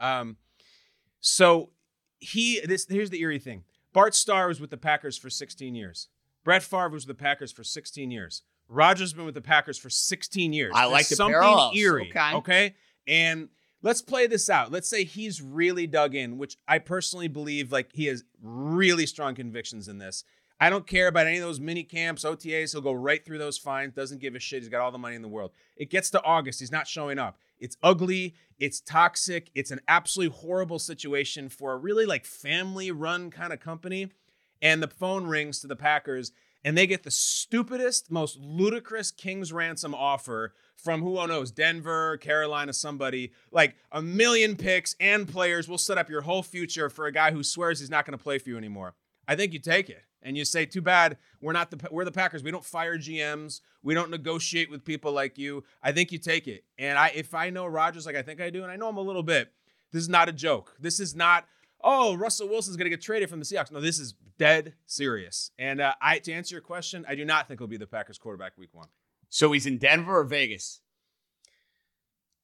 Here's the eerie thing. Bart Starr was with the Packers for 16 years. Brett Favre was with the Packers for 16 years. Rodgers has been with the Packers for 16 years. I like the parallels. Something eerie. Okay? And let's play this out. Let's say he's really dug in, which I personally believe, like, he has really strong convictions in this. I don't care about any of those mini camps, OTAs. He'll go right through those fines. Doesn't give a shit. He's got all the money in the world. It gets to August. He's not showing up. It's ugly. It's toxic. It's an absolutely horrible situation for a really, like, family-run kind of company. And the phone rings to the Packers, and they get the stupidest, most ludicrous king's ransom offer from who knows, Denver, Carolina, somebody, like a million picks and players. We'll set up your whole future for a guy who swears he's not going to play for you anymore. I think you take it and you say, too bad, we're the Packers. We don't fire GMs. We don't negotiate with people like you. I think you take it. And if I know Rodgers like I think I do, and I know him a little bit, this is not a joke. This is not oh, Russell Wilson's going to get traded from the Seahawks. No, this is dead serious. And to answer your question, I do not think he'll be the Packers quarterback week one. So he's in Denver or Vegas?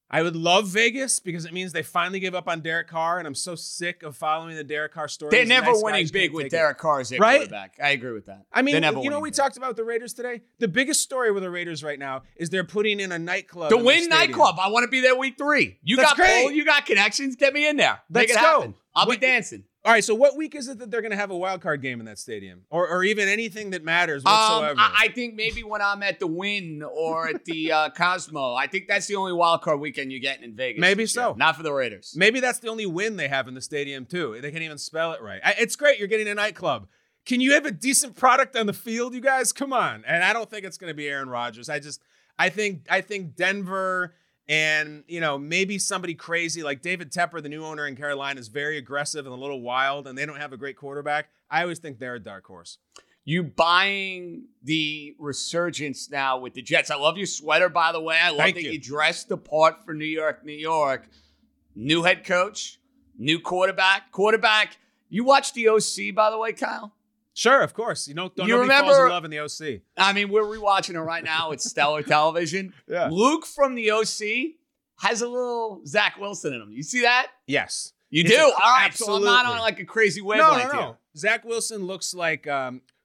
I would love Vegas because it means they finally give up on Derek Carr, and I'm so sick of following the Derek Carr story. They're never winning big with Derek Carr as their quarterback. I agree with that. I mean, you know, we talked about the Raiders today. The biggest story with the Raiders right now is they're putting in a nightclub. The Wynn nightclub. I want to be there week three. You got pull, you got connections. Get me in there. Make it happen. I'll be dancing. All right, so what week is it that they're going to have a wild card game in that stadium, or even anything that matters whatsoever? I think maybe when I'm at the Wynn or at the Cosmo, I think that's the only wild card weekend you're getting in Vegas. Maybe so. Year. Not for the Raiders. Maybe that's the only win they have in the stadium too. They can't even spell it right. It's great. You're getting a nightclub. Can you have a decent product on the field, you guys? Come on. And I don't think it's going to be Aaron Rodgers. I think Denver. And, you know, maybe somebody crazy like David Tepper, the new owner in Carolina, is very aggressive and a little wild, and they don't have a great quarterback. I always think they're a dark horse. You buying the resurgence now with the Jets. I love your sweater, by the way. I love that you dressed the part for New York, New York. New head coach, new quarterback. You watch the OC, by the way, Kyle? Sure, of course. You don't know who falls in love in the OC. I mean, we're rewatching it right now. It's stellar television. Yeah. Luke from the OC has a little Zach Wilson in him. You see that? Yes. You do? All right, absolutely. So I'm not on like a crazy wavelength here. Zach Wilson looks like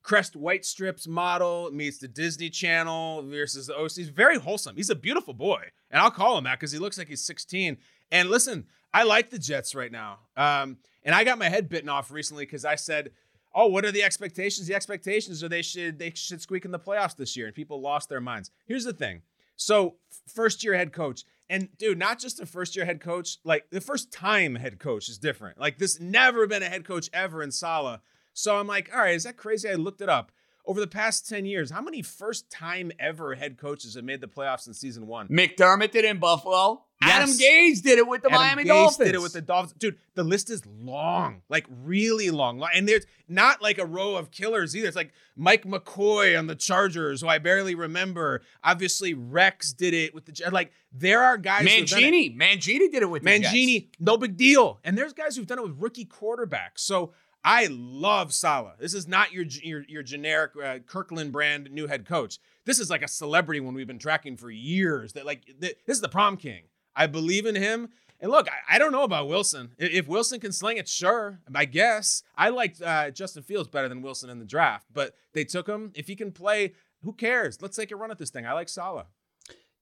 Crest White Strips model meets the Disney Channel versus the OC. He's very wholesome. He's a beautiful boy. And I'll call him that because he looks like he's 16. And listen, I like the Jets right now. And I got my head bitten off recently because I said, oh, what are the expectations? The expectations are they should squeak in the playoffs this year, and people lost their minds. Here's the thing. So, first-year head coach. And, dude, not just a first-year head coach. Like, the first-time head coach is different. Like, this never been a head coach ever in Saleh. So, I'm like, all right, is that crazy? I looked it up. Over the past 10 years, how many first-time ever head coaches have made the playoffs in season one? McDermott did in Buffalo. Yes. Adam Gase did it with the Miami Dolphins. Adam Gase did it with the Dolphins. Dude, the list is long, like really long. And there's not like a row of killers either. It's like Mike McCoy on the Chargers, who I barely remember. Obviously, Rex did it with the – like there are guys – Mangini did it with Mangini, no big deal. And there's guys who've done it with rookie quarterbacks. So I love Saleh. This is not your generic Kirkland brand new head coach. This is like a celebrity one we've been tracking for years. That like this is the prom king. I believe in him. And look, I don't know about Wilson. If Wilson can sling it, sure, I guess. I liked Justin Fields better than Wilson in the draft, but they took him. If he can play, who cares? Let's take a run at this thing. I like Saleh.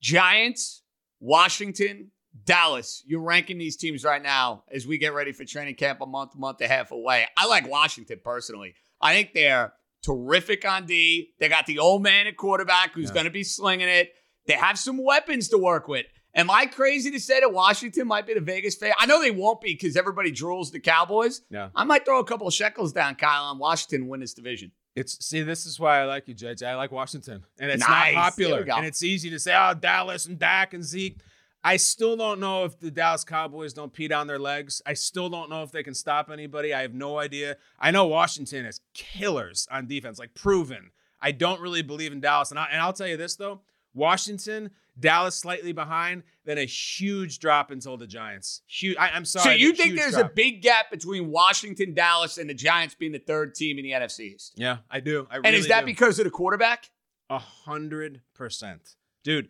Giants, Washington, Dallas. You're ranking these teams right now as we get ready for training camp a month and a half away. I like Washington personally. I think they're terrific on D. They got the old man at quarterback who's going to be slinging it. They have some weapons to work with. Am I crazy to say that Washington might be the Vegas favorite? I know they won't be because everybody drools the Cowboys. Yeah. I might throw a couple of shekels down, Kyle, on Washington to win this division. See, this is why I like you, JJ. I like Washington. And it's not popular. And it's easy to say, oh, Dallas and Dak and Zeke. I still don't know if the Dallas Cowboys don't pee down their legs. I still don't know if they can stop anybody. I have no idea. I know Washington is killers on defense, like proven. I don't really believe in Dallas. And I'll tell you this, though. Washington, Dallas slightly behind, then a huge drop until the Giants. I'm sorry. So you think there's a big gap between Washington, Dallas, and the Giants being the third team in the NFC East? Yeah, I do. And is that because of the quarterback? 100%. Dude,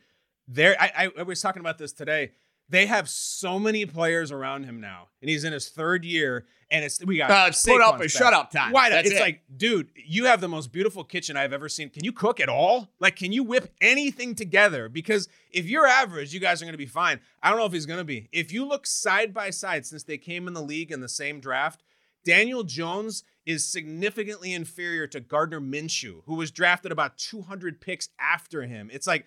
I was talking about this today. They have so many players around him now, and he's in his third year, and we got put up and shut up time. Why? It's like, dude, you have the most beautiful kitchen I've ever seen. Can you cook at all? Like, can you whip anything together? Because if you're average, you guys are going to be fine. I don't know if he's going to be. If you look side by side since they came in the league in the same draft, Daniel Jones is significantly inferior to Gardner Minshew, who was drafted about 200 picks after him. It's like,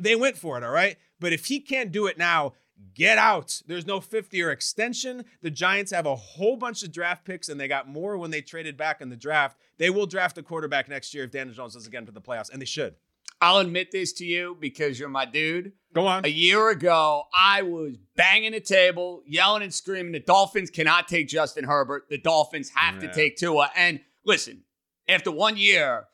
they went for it, all right? But if he can't do it now, get out. There's no fifth year extension. The Giants have a whole bunch of draft picks, and they got more when they traded back in the draft. They will draft a quarterback next year if Daniel Jones doesn't get into the playoffs, and they should. I'll admit this to you because you're my dude. Go on. A year ago, I was banging the table, yelling and screaming, the Dolphins cannot take Justin Herbert. The Dolphins have to take Tua. And listen, after 1 year,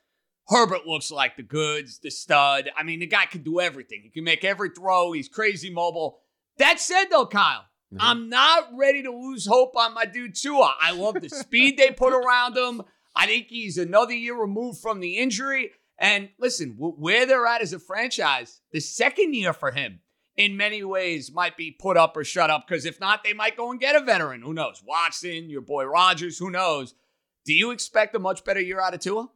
Herbert looks like the goods, the stud. I mean, the guy can do everything. He can make every throw. He's crazy mobile. That said, though, Kyle, No. I'm not ready to lose hope on my dude Tua. I love the speed they put around him. I think he's another year removed from the injury. And listen, where they're at as a franchise, the second year for him in many ways might be put up or shut up, because if not, they might go and get a veteran. Who knows? Watson, your boy Rodgers, who knows? Do you expect a much better year out of Tua?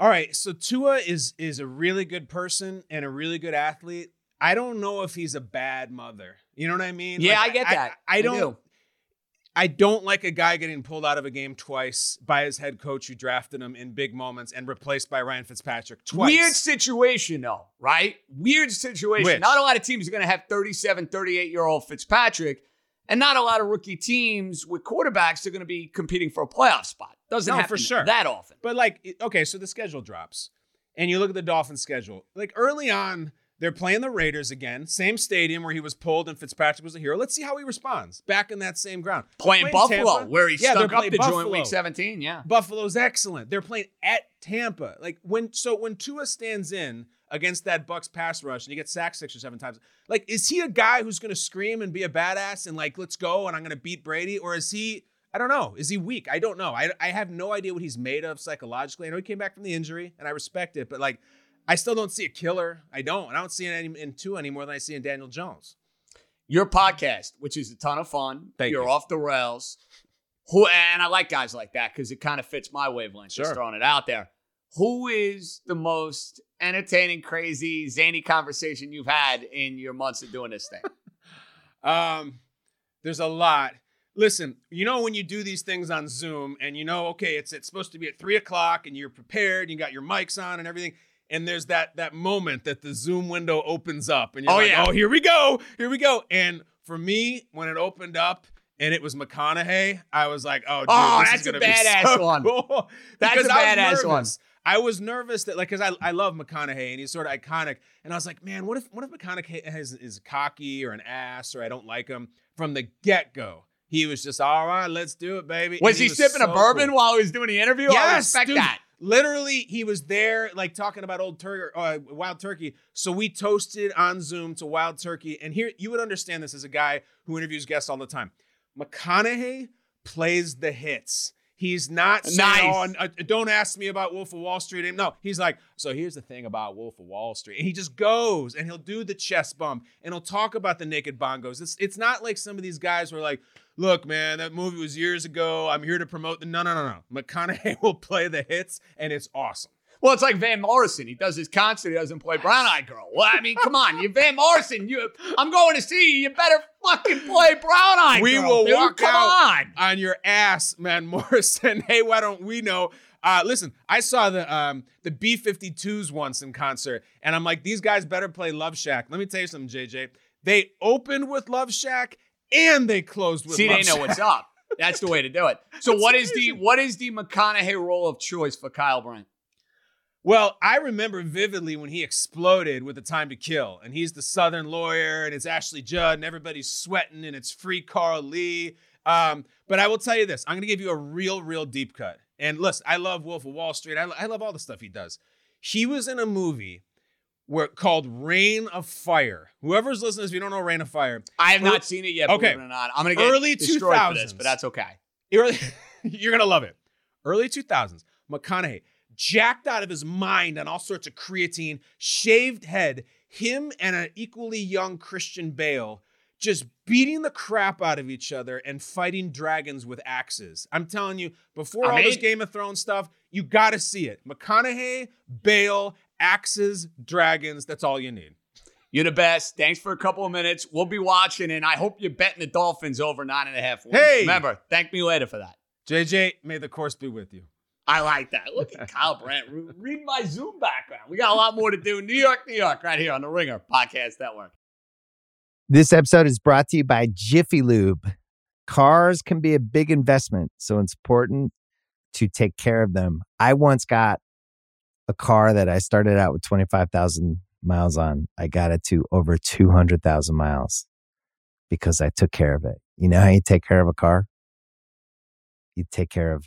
All right, so Tua is a really good person and a really good athlete. I don't know if he's a bad mother. You know what I mean? Yeah, like, I get that. I do. I don't like a guy getting pulled out of a game twice by his head coach who drafted him in big moments and replaced by Ryan Fitzpatrick twice. Weird situation, though, right? Weird situation. Which? Not a lot of teams are going to have 37, 38-year-old Fitzpatrick, and not a lot of rookie teams with quarterbacks that are going to be competing for a playoff spot. Doesn't happen that often. But, like, okay, so the schedule drops, and you look at the Dolphins' schedule. Like, early on, they're playing the Raiders again, same stadium where he was pulled and Fitzpatrick was a hero. Let's see how he responds back in that same ground. Playing Buffalo, Tampa, where he stuck up the joint week 17. Yeah, Buffalo's excellent. They're playing at Tampa. Like when Tua stands in against that Bucs pass rush and he gets sacked 6 or 7 times, like, is he a guy who's going to scream and be a badass and like, let's go and I'm going to beat Brady? Or is he? I don't know. Is he weak? I don't know. I have no idea what he's made of psychologically. I know he came back from the injury and I respect it, but like, I still don't see a killer. I don't see it in Tua any more than I see in Daniel Jones. Your podcast, which is a ton of fun. You're off the rails. And I like guys like that because it kind of fits my wavelength. Sure. Just throwing it out there. Who is the most entertaining, crazy, zany conversation you've had in your months of doing this thing? There's a lot. Listen, you know when you do these things on Zoom and you know, okay, it's supposed to be at 3 o'clock and you're prepared and you got your mics on and everything. And there's that moment that the Zoom window opens up and you're here we go. And for me, when it opened up and it was McConaughey, I was like, oh, dude, that's a badass one. That's a badass one. I was nervous that, like, because I love McConaughey and he's sort of iconic. And I was like, man, what if McConaughey is cocky or an ass or I don't like him from the get-go? He was just, all right, let's do it, baby. Was he sipping a bourbon while he was doing the interview? Yes, I respect that. Literally, he was there, like, talking about Wild Turkey. So we toasted on Zoom to Wild Turkey. And here, you would understand this as a guy who interviews guests all the time. McConaughey plays the hits. He's not saying, oh, don't ask me about Wolf of Wall Street. No, he's like, so here's the thing about Wolf of Wall Street. And he just goes, and he'll do the chest bump, and he'll talk about the naked bongos. It's not like some of these guys were like, look, man, that movie was years ago. I'm here to promote the... No. McConaughey will play the hits, and it's awesome. Well, it's like Van Morrison. He does his concert. He doesn't play Brown Eyed Girl. Well, I mean, come on. You're Van Morrison. I'm going to see you. You better fucking play Brown Eyed Girl. We will walk out on your ass, Van Morrison. Hey, why don't we know... listen, I saw the B-52s once in concert, and I'm like, these guys better play Love Shack. Let me tell you something, JJ. They opened with Love Shack, and they closed with Love Shack. See, they know what's up. That's the way to do it. So what is the McConaughey role of choice for Kyle Brandt? Well, I remember vividly when he exploded with The Time to Kill, and he's the Southern lawyer, and it's Ashley Judd, and everybody's sweating, and it's free Carl Lee. But I will tell you this. I'm going to give you a real, real deep cut. And listen, I love Wolf of Wall Street. I love all the stuff he does. He was in a movie called Reign of Fire. Whoever's listening to this, if you don't know Reign of Fire. I have not seen it yet, believe it or not. I'm going to get early destroyed 2000s. For this, but that's okay. You're going to love it. Early 2000s, McConaughey, jacked out of his mind on all sorts of creatine, shaved head, him and an equally young Christian Bale just beating the crap out of each other and fighting dragons with axes. I'm telling you, before all this Game of Thrones stuff, you got to see it. McConaughey, Bale, axes, dragons. That's all you need. You're the best. Thanks for a couple of minutes. We'll be watching, and I hope you're betting the Dolphins over 9.5 wins. Hey! Remember, thank me later for that. JJ, may the course be with you. I like that. Look at Kyle Brandt. Read my Zoom background. We got a lot more to do. New York, New York, right here on The Ringer Podcast Network. This episode is brought to you by Jiffy Lube. Cars can be a big investment, so it's important to take care of them. I once got a car that I started out with 25,000 miles on. I got it to over 200,000 miles because I took care of it. You know how you take care of a car? You take care of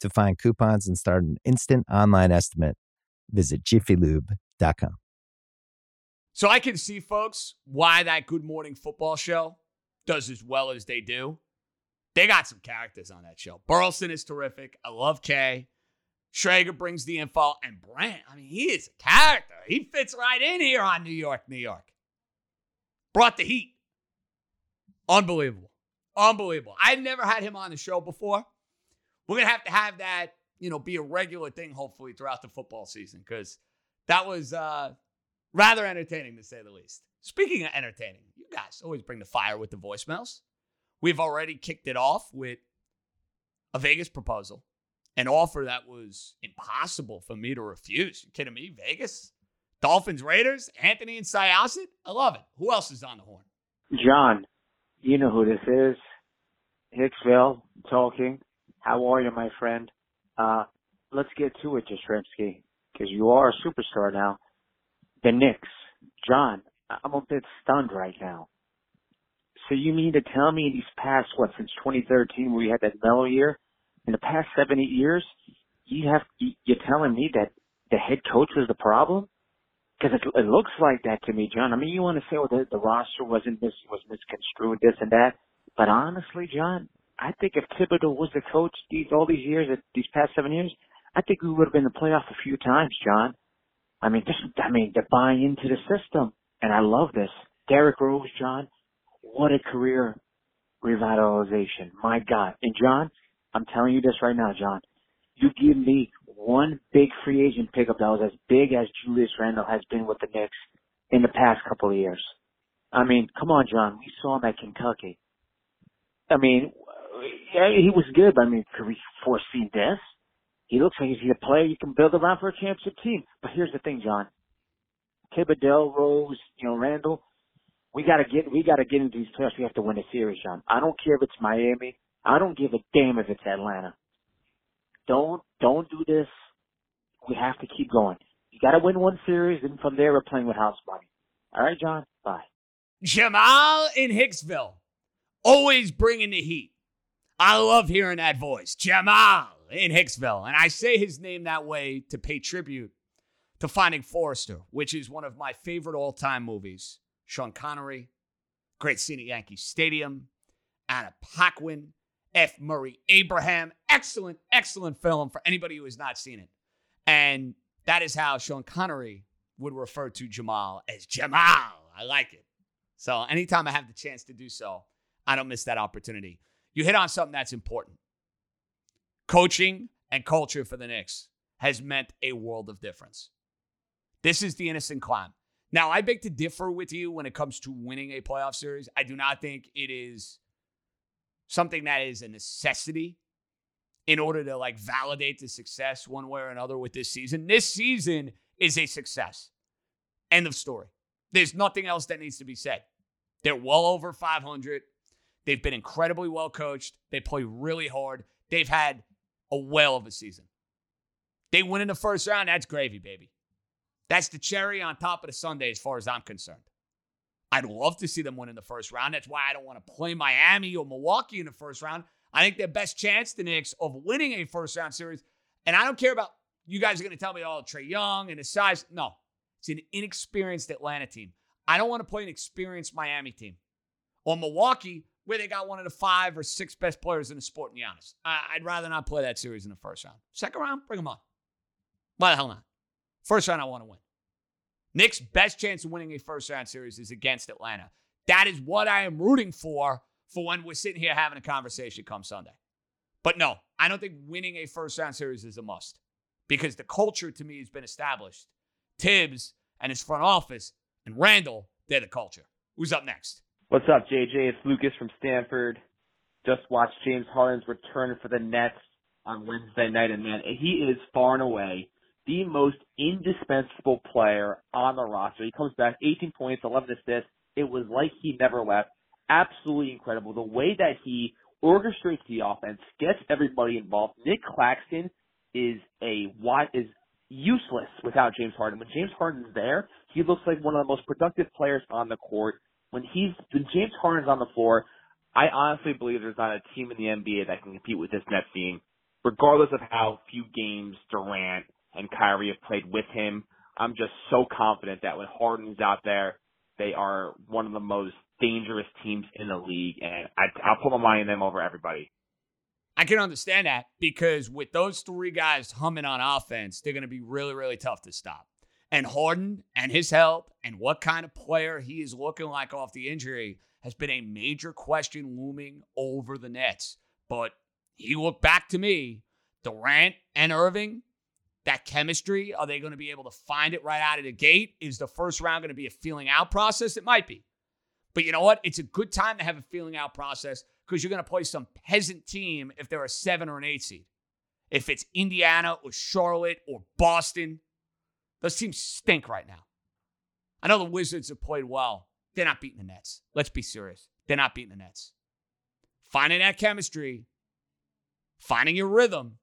To find coupons and start an instant online estimate, visit jiffylube.com. So I can see, folks, why that Good Morning Football show does as well as they do. They got some characters on that show. Burleson is terrific. I love Kay. Schrager brings the info. And Brandt, I mean, he is a character. He fits right in here on New York, New York. Brought the heat. Unbelievable. Unbelievable. I've never had him on the show before. We're going to have that, you know, be a regular thing, hopefully, throughout the football season, because that was rather entertaining, to say the least. Speaking of entertaining, you guys always bring the fire with the voicemails. We've already kicked it off with a Vegas proposal, an offer that was impossible for me to refuse. You kidding me? Vegas? Dolphins, Raiders, Anthony and Syosset? I love it. Who else is on the horn? John, you know who this is. Hicksville talking. How are you, my friend? Let's get to it, Jastrzemski, because you are a superstar now. The Knicks. John, I'm a bit stunned right now. So you mean to tell me these past, since 2013 we had that mellow year, in the past 7-8 years, you're telling me that the head coach was the problem? Because it looks like that to me, John. I mean, you want to say, well, the roster was misconstrued, this and that. But honestly, John, I think if Thibodeau was the coach these past 7 years, I think we would have been in the playoff a few times, John. I mean, they're buying into the system, and I love this. Derrick Rose, John, what a career revitalization. My God. And, John, I'm telling you this right now, John. You give me one big free agent pickup that was as big as Julius Randle has been with the Knicks in the past couple of years. I mean, come on, John. We saw him at Kentucky. I mean, he was good, but I mean, could we foresee this? He looks like he's a player you can build around for a championship team. But here's the thing, John. Thibodeau, Rose, Randall, we gotta get into these playoffs. We have to win a series, John. I don't care if it's Miami. I don't give a damn if it's Atlanta. Don't do this. We have to keep going. You gotta win one series, and from there we're playing with house money. All right, John? Bye. Jamal in Hicksville. Always bringing the heat. I love hearing that voice. Jamal in Hicksville. And I say his name that way to pay tribute to Finding Forrester, which is one of my favorite all-time movies. Sean Connery, great scene at Yankee Stadium, Anna Paquin, F. Murray Abraham. Excellent, excellent film for anybody who has not seen it. And that is how Sean Connery would refer to Jamal, as Jamal. I like it. So anytime I have the chance to do so, I don't miss that opportunity. You hit on something that's important. Coaching and culture for the Knicks has meant a world of difference. This is the innocent climb. Now, I beg to differ with you when it comes to winning a playoff series. I do not think it is something that is a necessity in order to validate the success one way or another with this season. This season is a success. End of story. There's nothing else that needs to be said. They're well over 500. They've been incredibly well coached. They play really hard. They've had a whale of a season. They win in the first round. That's gravy, baby. That's the cherry on top of the sundae as far as I'm concerned. I'd love to see them win in the first round. That's why I don't want to play Miami or Milwaukee in the first round. I think their best chance, the Knicks, of winning a first-round series, and I don't care about you guys are going to tell me, Trae Young and his size. No, it's an inexperienced Atlanta team. I don't want to play an experienced Miami team. Or Milwaukee, where they got one of the 5 or 6 best players in the sport, in Giannis. I'd rather not play that series in the first round. Second round, bring them on. Why the hell not? First round, I want to win. Knicks' best chance of winning a first-round series is against Atlanta. That is what I am rooting for when we're sitting here having a conversation come Sunday. But no, I don't think winning a first-round series is a must, because the culture, to me, has been established. Tibbs and his front office and Randall, they're the culture. Who's up next? What's up, JJ? It's Lucas from Stanford. Just watched James Harden's return for the Nets on Wednesday night, and man, he is far and away the most indispensable player on the roster. He comes back 18 points, 11 assists. It was like he never left. absolutely incredible. The way that he orchestrates the offense, gets everybody involved. Nick Claxton is useless without James Harden. When James Harden's there, he looks like one of the most productive players on the court. When James Harden's on the floor, I honestly believe there's not a team in the NBA that can compete with this Nets team, regardless of how few games Durant and Kyrie have played with him. I'm just so confident that when Harden's out there, they are one of the most dangerous teams in the league, and I'll put my money on them over everybody. I can understand that, because with those three guys humming on offense, they're going to be really, really tough to stop. And Harden and his help and what kind of player he is looking like off the injury has been a major question looming over the Nets. But he looked back to me, Durant and Irving, that chemistry, are they going to be able to find it right out of the gate? Is the first round going to be a feeling out process? It might be. But you know what? It's a good time to have a feeling out process, because you're going to play some peasant team if they're a 7 or an 8 seed. If it's Indiana or Charlotte or Boston, those teams stink right now. I know the Wizards have played well. They're not beating the Nets. Let's be serious. They're not beating the Nets. Finding that chemistry, finding your rhythm,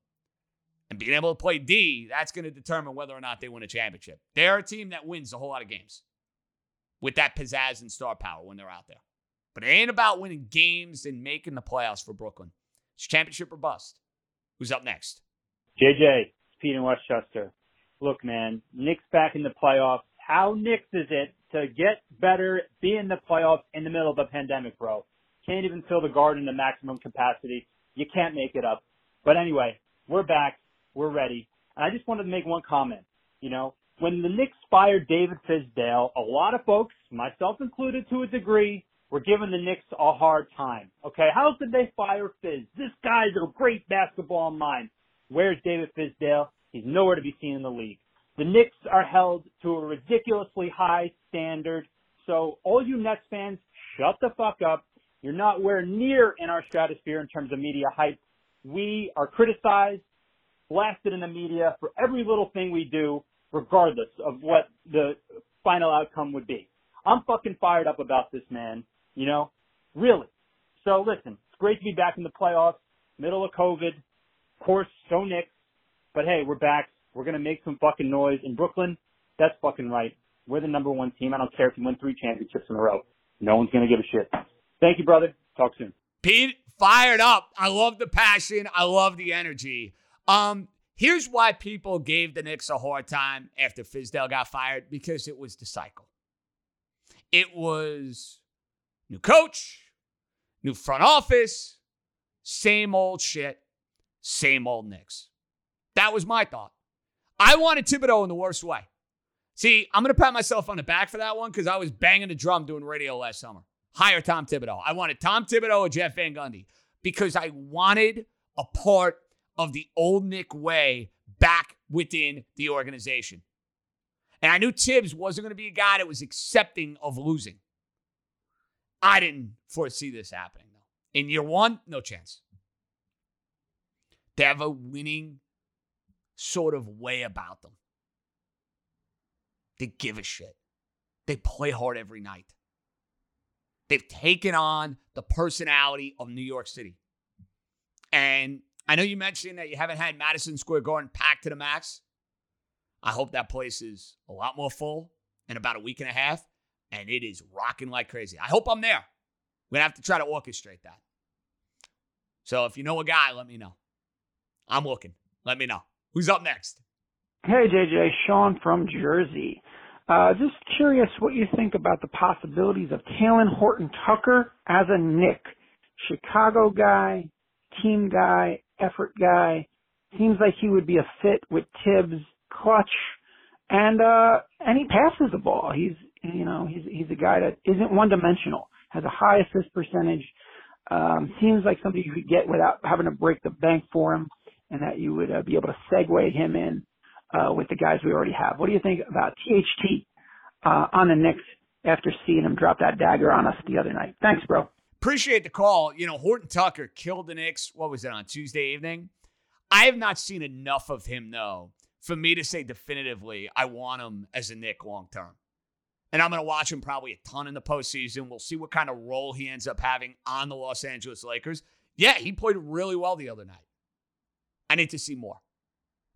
and being able to play D, that's going to determine whether or not they win a championship. They're a team that wins a whole lot of games with that pizzazz and star power when they're out there. But it ain't about winning games and making the playoffs for Brooklyn. It's championship or bust. Who's up next? JJ, it's Pete in Westchester. Look, man, Knicks back in the playoffs. How Knicks is it to get better, be in the playoffs in the middle of a pandemic, bro? Can't even fill the Garden to maximum capacity. You can't make it up. But anyway, we're back. We're ready. And I just wanted to make one comment. You know, when the Knicks fired David Fizdale, a lot of folks, myself included to a degree, were giving the Knicks a hard time. Okay, how could they fire Fizz? This guy's a great basketball mind. Where's David Fizdale? He's nowhere to be seen in the league. The Knicks are held to a ridiculously high standard. So all you Nets fans, shut the fuck up. You're not where near in our stratosphere in terms of media hype. We are criticized, blasted in the media for every little thing we do, regardless of what the final outcome would be. I'm fucking fired up about this, man. You know, really. So listen, it's great to be back in the playoffs, middle of COVID. Of course, so Knicks. But hey, we're back. We're going to make some fucking noise. In Brooklyn, that's fucking right. We're the number one team. I don't care if you win 3 championships in a row. No one's going to give a shit. Thank you, brother. Talk soon. Pete, fired up. I love the passion. I love the energy. Here's why people gave the Knicks a hard time after Fizdale got fired, because it was the cycle. It was new coach, new front office, same old shit, same old Knicks. That was my thought. I wanted Thibodeau in the worst way. See, I'm going to pat myself on the back for that one, because I was banging the drum doing radio last summer. Hire Tom Thibodeau. I wanted Tom Thibodeau or Jeff Van Gundy, because I wanted a part of the old Nick way back within the organization. And I knew Tibbs wasn't going to be a guy that was accepting of losing. I didn't foresee this happening, though. In year one, no chance. They have a winning sort of way about them. They give a shit. They play hard every night. They've taken on the personality of New York City. And I know you mentioned that you haven't had Madison Square Garden packed to the max. I hope that place is a lot more full in about a week and a half, and it is rocking like crazy. I hope I'm there. We're going to have to try to orchestrate that. So if you know a guy, let me know. I'm looking. Let me know. Who's up next? Hey, JJ. Sean from Jersey. Just curious what you think about the possibilities of Talon Horton Tucker as a Knick. Chicago guy, team guy, effort guy. Seems like he would be a fit with Tibbs, clutch, and he passes the ball. He's a guy that isn't one-dimensional, has a high assist percentage. Seems like somebody you could get without having to break the bank for him, and that you would be able to segue him in with the guys we already have. What do you think about THT on the Knicks after seeing him drop that dagger on us the other night? Thanks, bro. Appreciate the call. You know, Horton Tucker killed the Knicks, what was it, on Tuesday evening? I have not seen enough of him, though, for me to say definitively I want him as a Knick long term. And I'm going to watch him probably a ton in the postseason. We'll see what kind of role he ends up having on the Los Angeles Lakers. Yeah, he played really well the other night. I need to see more.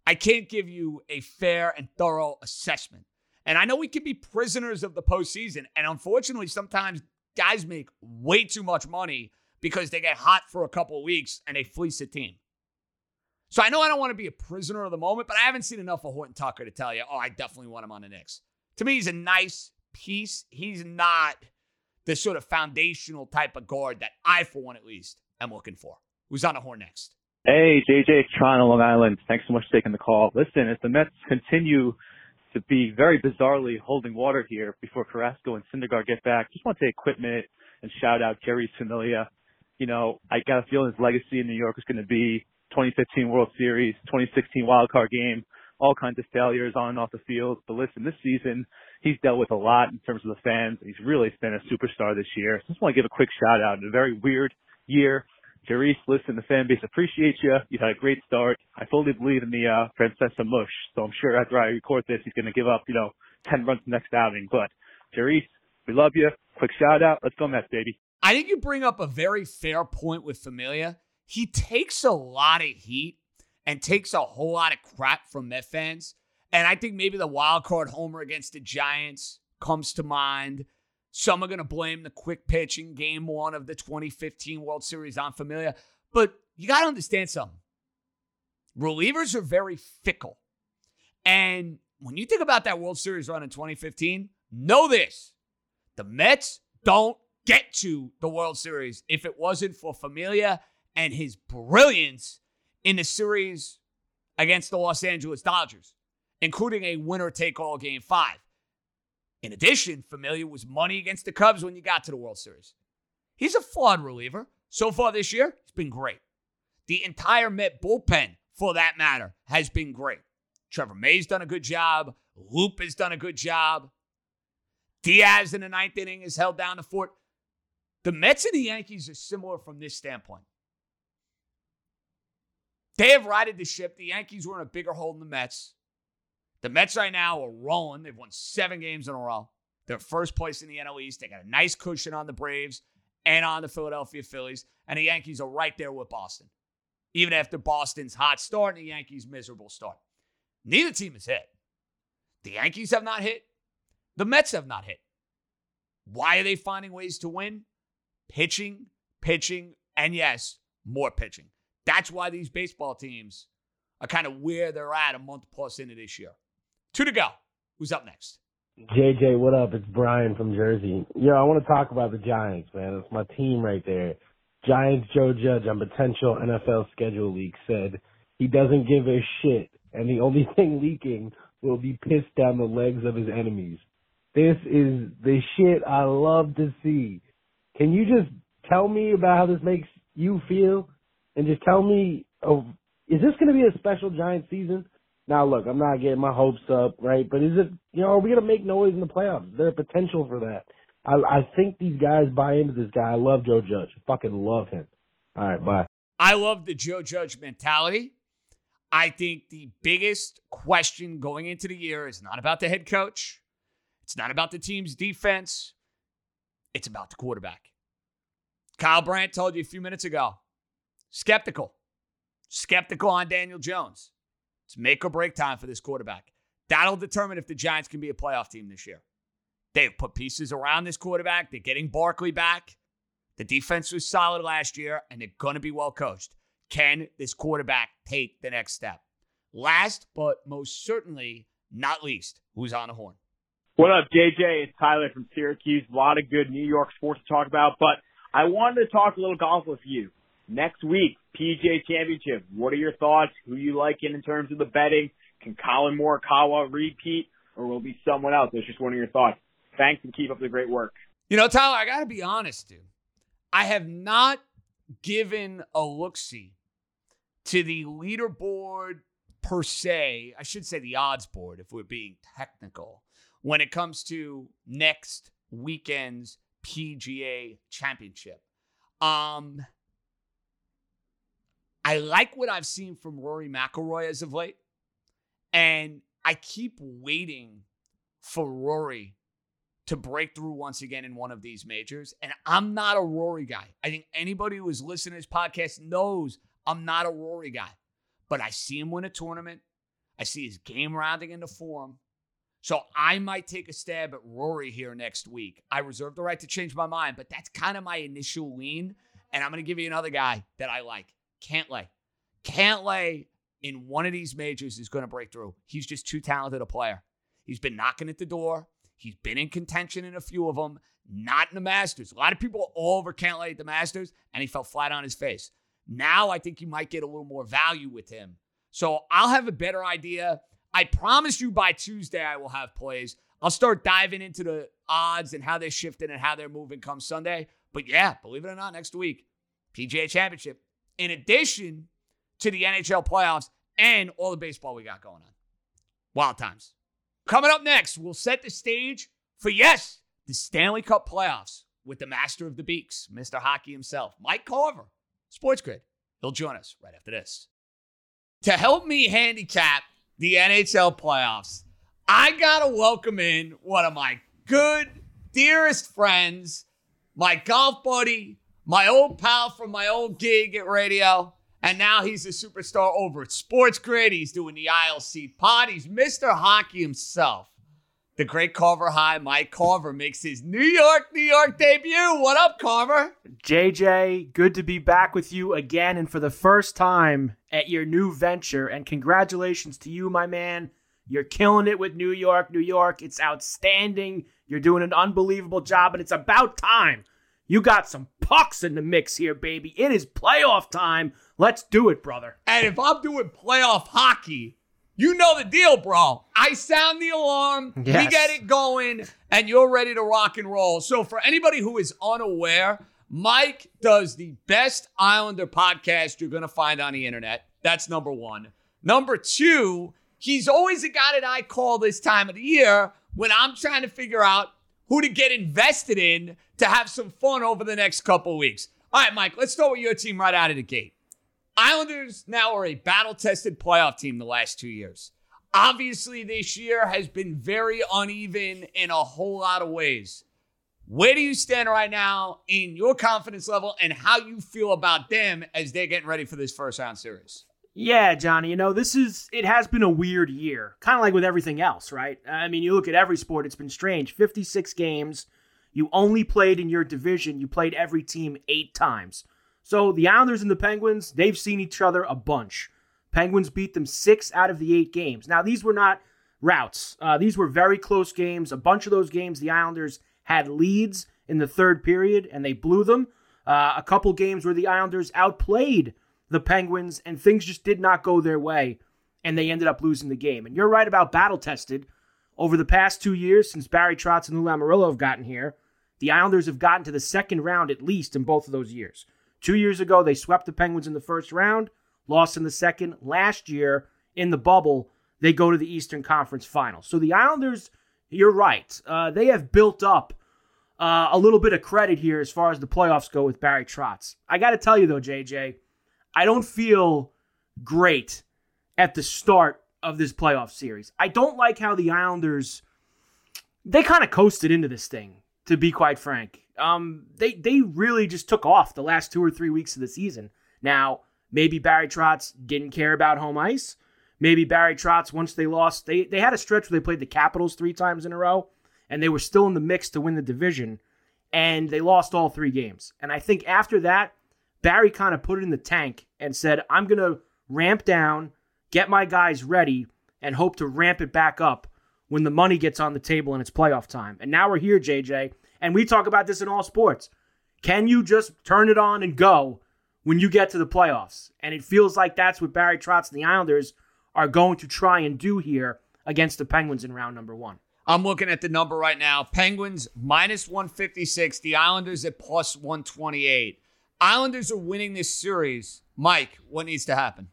I can't give you a fair and thorough assessment. And I know we can be prisoners of the postseason. And unfortunately, sometimes guys make way too much money because they get hot for a couple of weeks and they fleece a team. So I know I don't want to be a prisoner of the moment, but I haven't seen enough of Horton Tucker to tell you, oh, I definitely want him on the Knicks. To me, he's a nice piece. He's not the sort of foundational type of guard that I, for one at least, am looking for. Who's on the Horn next? Hey, JJ, it's Tron on Long Island. Thanks so much for taking the call. Listen, as the Mets continue to be very bizarrely holding water here before Carrasco and Syndergaard get back, just want to take a quick minute and shout out Jerry Familia. You know, I got a feeling his legacy in New York is going to be 2015 World Series, 2016 Wild Card game, all kinds of failures on and off the field. But listen, this season, he's dealt with a lot in terms of the fans. He's really been a superstar this year. So just want to give a quick shout out. In a very weird year, Jerry, listen, the fan base appreciates you. You had a great start. I fully believe in the Francesa Mush. So I'm sure after I record this, he's going to give up, 10 runs next outing. But Jerry, we love you. Quick shout out. Let's go Mets, baby. I think you bring up a very fair point with Familia. He takes a lot of heat and takes a whole lot of crap from Met fans. And I think maybe the wild card homer against the Giants comes to mind. Some are going to blame the quick pitch in game one of the 2015 World Series on Familia. But you got to understand something. Relievers are very fickle. And when you think about that World Series run in 2015, know this. The Mets don't get to the World Series if it wasn't for Familia and his brilliance in the series against the Los Angeles Dodgers, including a winner-take-all Game 5. In addition, Familia was money against the Cubs when you got to the World Series. He's a flawed reliever. So far this year, it's been great. The entire Met bullpen, for that matter, has been great. Trevor May's done a good job. Loop has done a good job. Diaz in the ninth inning has held down the fort. The Mets and the Yankees are similar from this standpoint. They have righted the ship. The Yankees were in a bigger hole than the Mets. The Mets right now are rolling. They've won 7 games in a row. They're first place in the NL East. They got a nice cushion on the Braves and on the Philadelphia Phillies. And the Yankees are right there with Boston. Even after Boston's hot start and the Yankees' miserable start. Neither team has hit. The Yankees have not hit. The Mets have not hit. Why are they finding ways to win? Pitching, pitching, and yes, more pitching. That's why these baseball teams are kind of where they're at a month plus into this year. 2 to go. Who's up next? JJ, what up? It's Brian from Jersey. Yo, I want to talk about the Giants, man. It's my team right there. Giants Joe Judge on potential NFL schedule leak said he doesn't give a shit, and the only thing leaking will be pissed down the legs of his enemies. This is the shit I love to see. Can you just tell me about how this makes you feel? And just tell me, is this going to be a special Giants season? Now, look, I'm not getting my hopes up, right? But is it, are we going to make noise in the playoffs? Is there a potential for that? I think these guys buy into this guy. I love Joe Judge. I fucking love him. All right, bye. I love the Joe Judge mentality. I think the biggest question going into the year is not about the head coach. It's not about the team's defense. It's about the quarterback. Kyle Brandt told you a few minutes ago. Skeptical on Daniel Jones. It's make or break time for this quarterback. That'll determine if the Giants can be a playoff team this year. They've put pieces around this quarterback. They're getting Barkley back. The defense was solid last year, and they're going to be well coached. Can this quarterback take the next step? Last, but most certainly not least, who's on the horn? What up, JJ? It's Tyler from Syracuse. A lot of good New York sports to talk about, but I wanted to talk a little golf with you. Next week, PGA Championship. What are your thoughts? Who you like in terms of the betting? Can Colin Morikawa repeat, or will it be someone else? That's just one of your thoughts. Thanks, and keep up the great work. Tyler, I got to be honest, dude. I have not given a look-see to the leaderboard per se. I should say the odds board if we're being technical when it comes to next weekend's PGA Championship. I like what I've seen from Rory McIlroy as of late, and I keep waiting for Rory to break through once again in one of these majors. And I'm not a Rory guy. I think anybody who is listening to this podcast knows I'm not a Rory guy. But I see him win a tournament. I see his game rounding into form. So I might take a stab at Rory here next week. I reserve the right to change my mind, but that's kind of my initial lean. And I'm going to give you another guy that I like. Cantlay. Cantlay in one of these majors is going to break through. He's just too talented a player. He's been knocking at the door. He's been in contention in a few of them, not in the Masters. A lot of people are all over Cantlay at the Masters, and he fell flat on his face. Now I think you might get a little more value with him. So I'll have a better idea. I promise you by Tuesday I will have plays. I'll start diving into the odds and how they're shifting and how they're moving come Sunday. But yeah, believe it or not, next week, PGA Championship, in addition to the NHL playoffs and all the baseball we got going on. Wild times. Coming up next, we'll set the stage for, yes, the Stanley Cup playoffs with the master of the beaks, Mr. Hockey himself, Mike Carver, Sports Grid. He'll join us right after this. To help me handicap the NHL playoffs, I got to welcome in one of my good, dearest friends, my golf buddy, my old pal from my old gig at radio, and now he's a superstar over at Sports Grid. He's doing the ILC pod. He's Mr. Hockey himself. The great Carver High, Mike Carver, makes his New York debut. What up, Carver? JJ, good to be back with you again and for the first time at your new venture, and congratulations to you, my man. You're killing it with New York. It's outstanding. You're doing an unbelievable job, and it's about time. You got some pucks in the mix here, baby. It is playoff time. Let's do it, brother. And if I'm doing playoff hockey, you know the deal, bro. I sound the alarm. Yes. We get it going, and you're ready to rock and roll. So for anybody who is unaware, Mike does the best Islander podcast you're going to find on the internet. That's number one. Number two, he's always a guy that I call this time of the year when I'm trying to figure out who to get invested in to have some fun over the next couple weeks. All right, Mike, let's start with your team right out of the gate. Islanders now are a battle-tested playoff team the last 2 years. Obviously, this year has been very uneven in a whole lot of ways. Where do you stand right now in your confidence level and how you feel about them as they're getting ready for this first-round series? Yeah, Johnny, it has been a weird year, kind of like with everything else, right? I mean, you look at every sport, it's been strange. 56 games, you only played in your division, you played every team 8 times. So the Islanders and the Penguins, they've seen each other a bunch. Penguins beat them 6 out of the 8 games. Now, these were not routes. These were very close games. A bunch of those games, the Islanders had leads in the third period, and they blew them. A couple games where the Islanders outplayed the Penguins, and things just did not go their way, and they ended up losing the game. And you're right about battle-tested. Over the past 2 years, since Barry Trotz and Lou Lamoriello have gotten here, the Islanders have gotten to the second round at least in both of those years. 2 years ago, they swept the Penguins in the first round, lost in the second. Last year, in the bubble, they go to the Eastern Conference Finals. So the Islanders, you're right, they have built up a little bit of credit here as far as the playoffs go with Barry Trotz. I got to tell you, though, JJ, I don't feel great at the start of this playoff series. I don't like how the Islanders, they kind of coasted into this thing, to be quite frank. They really just took off the last 2 or 3 weeks of the season. Now, maybe Barry Trotz didn't care about home ice. Maybe Barry Trotz, once they lost, they had a stretch where they played the Capitals 3 times in a row, and they were still in the mix to win the division, and they lost all 3 games. And I think after that, Barry kind of put it in the tank and said, I'm going to ramp down, get my guys ready, and hope to ramp it back up when the money gets on the table and it's playoff time. And now we're here, JJ, and we talk about this in all sports. Can you just turn it on and go when you get to the playoffs? And it feels like that's what Barry Trotz and the Islanders are going to try and do here against the Penguins in round number 1. I'm looking at the number right now. Penguins -156, the Islanders at +128. Islanders are winning this series. Mike, what needs to happen?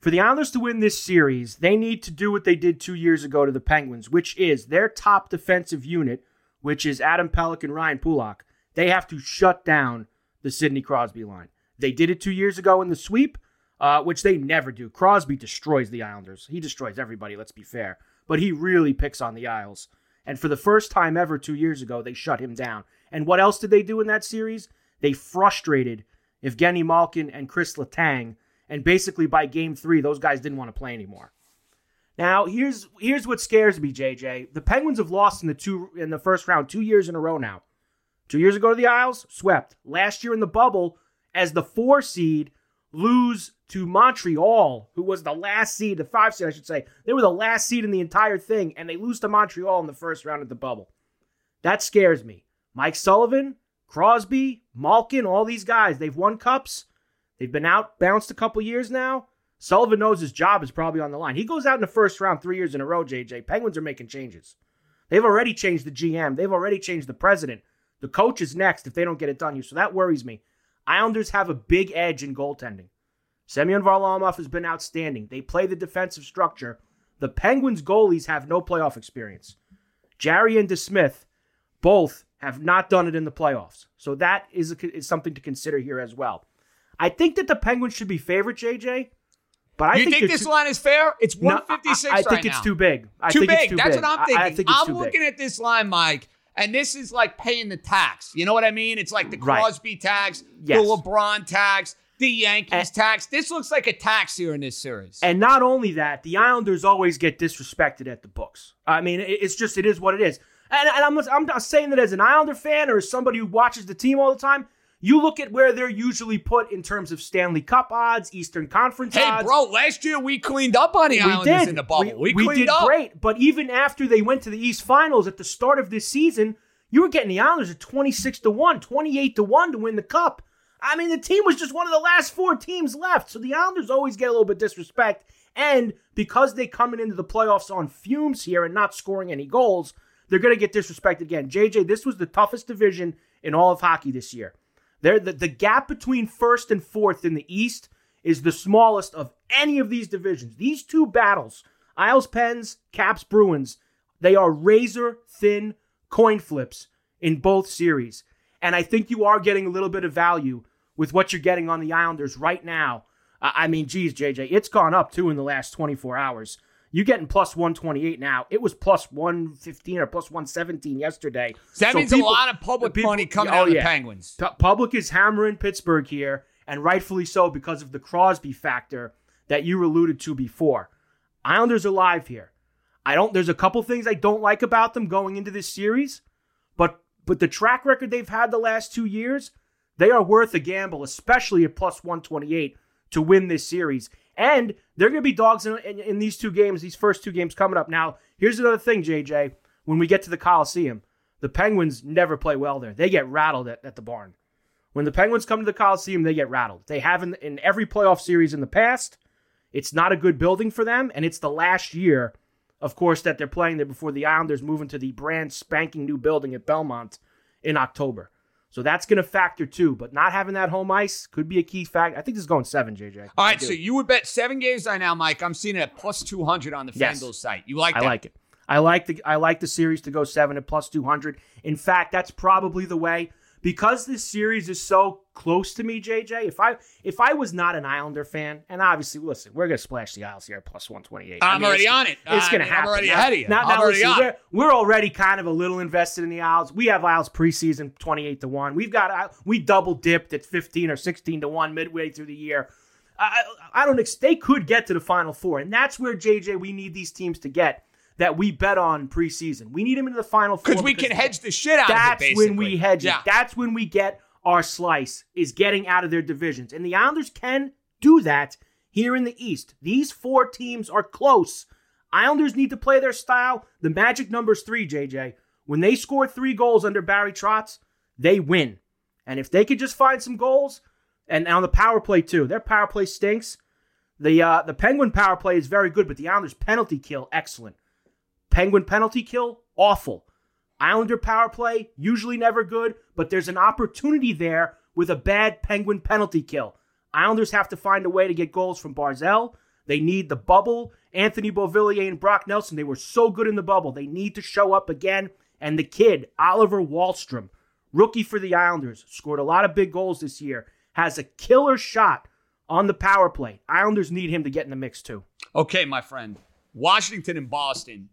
For the Islanders to win this series, they need to do what they did 2 years ago to the Penguins, which is their top defensive unit, which is Adam Pellick and Ryan Pulock. They have to shut down the Sidney Crosby line. They did it 2 years ago in the sweep, which they never do. Crosby destroys the Islanders. He destroys everybody, let's be fair. But he really picks on the Isles. And for the first time ever 2 years ago, they shut him down. And what else did they do in that series? They frustrated Evgeny Malkin and Chris Letang. And basically by game 3, those guys didn't want to play anymore. Now, here's what scares me, JJ. The Penguins have lost in the first round 2 years in a row now. 2 years ago to the Isles, swept. Last year in the bubble, as the 4 seed, lose to Montreal, who was the last seed, the 5 seed, I should say. They were the last seed in the entire thing, and they lose to Montreal in the first round of the bubble. That scares me. Mike Sullivan, Crosby, Malkin, all these guys, they've won cups. They've been out, bounced a couple years now. Sullivan knows his job is probably on the line. He goes out in the first round 3 years in a row, JJ. Penguins are making changes. They've already changed the GM. They've already changed the president. The coach is next if they don't get it done. So that worries me. Islanders have a big edge in goaltending. Semyon Varlamov has been outstanding. They play the defensive structure. The Penguins goalies have no playoff experience. Jarry and DeSmith both have not done it in the playoffs. So that is something to consider here as well. I think that the Penguins should be favored, JJ. But I think this line is fair? It's 156 right now. I think it's too big. That's what I'm thinking. I'm looking at this line, Mike, and this is like paying the tax. You know what I mean? It's like the Crosby tax, yes. The LeBron tax, the Yankees tax. This looks like a tax here in this series. And not only that, the Islanders always get disrespected at the books. I mean, it is what it is. And I'm not saying that as an Islander fan or as somebody who watches the team all the time. You look at where they're usually put in terms of Stanley Cup odds, Eastern Conference odds. Hey, bro, last year we cleaned up on the Islanders in the bubble. We did great, but even after they went to the East Finals at the start of this season, you were getting the Islanders at 26-1, 28-1 to win the Cup. I mean, the team was just one of the last four teams left, so the Islanders always get a little bit disrespect, and because they're coming into the playoffs on fumes here and not scoring any goals, they're going to get disrespected again. JJ, this was the toughest division in all of hockey this year. The gap between first and fourth in the East is the smallest of any of these divisions. These two battles, Isles Pens, Caps Bruins, they are razor-thin coin flips in both series. And I think you are getting a little bit of value with what you're getting on the Islanders right now. I mean, geez, JJ, it's gone up, too, in the last 24 hours. You're getting plus 128 now. It was plus 115 or plus 117 yesterday. That means a lot of public money coming out of the Penguins. Public is hammering Pittsburgh here, and rightfully so because of the Crosby factor that you alluded to before. Islanders are live here. There's a couple things I don't like about them going into this series, but the track record they've had the last 2 years, they are worth a gamble, especially at plus 128 to win this series. And they're going to be dogs in these two games, these first two games coming up. Now, here's another thing, JJ. When we get to the Coliseum, the Penguins never play well there. They get rattled at the barn. When the Penguins come to the Coliseum, they get rattled. They have in every playoff series in the past. It's not a good building for them, and it's the last year, of course, that they're playing there before the Islanders move into the brand spanking new building at Belmont in October. So that's going to factor too, but not having that home ice could be a key factor. I think this is going 7, JJ. All right, so you would bet 7 games right now, Mike. I'm seeing it at plus 200 on the FanDuel site. You like that? I like it. I like the series to go 7 at plus 200. In fact, that's probably the way. Because this series is so close to me, JJ, if I was not an Islander fan, and obviously, listen, we're going to splash the Isles here at plus 128. I'm already on it. It's going to happen. I'm already ahead of you. We're already kind of a little invested in the Isles. We have Isles preseason 28-1. We double dipped at 15 or 16-1 midway through the year. They could get to the Final Four, and that's where, JJ, we need these teams to get that we bet on preseason. We need them in the Final Four. Because we can hedge the shit out of it, basically. That's when we hedge it. That's when we get our slice, is getting out of their divisions. And the Islanders can do that here in the East. These 4 teams are close. Islanders need to play their style. The magic number's 3, JJ. When they score 3 goals under Barry Trotz, they win. And if they could just find some goals, and on the power play too. Their power play stinks. The Penguin power play is very good, but the Islanders' penalty kill, excellent. Penguin penalty kill, awful. Islander power play, usually never good, but there's an opportunity there with a bad Penguin penalty kill. Islanders have to find a way to get goals from Barzal. They need the bubble. Anthony Beauvillier and Brock Nelson, they were so good in the bubble. They need to show up again. And the kid, Oliver Wahlstrom, rookie for the Islanders, scored a lot of big goals this year, has a killer shot on the power play. Islanders need him to get in the mix too. Okay, my friend. Washington and Boston.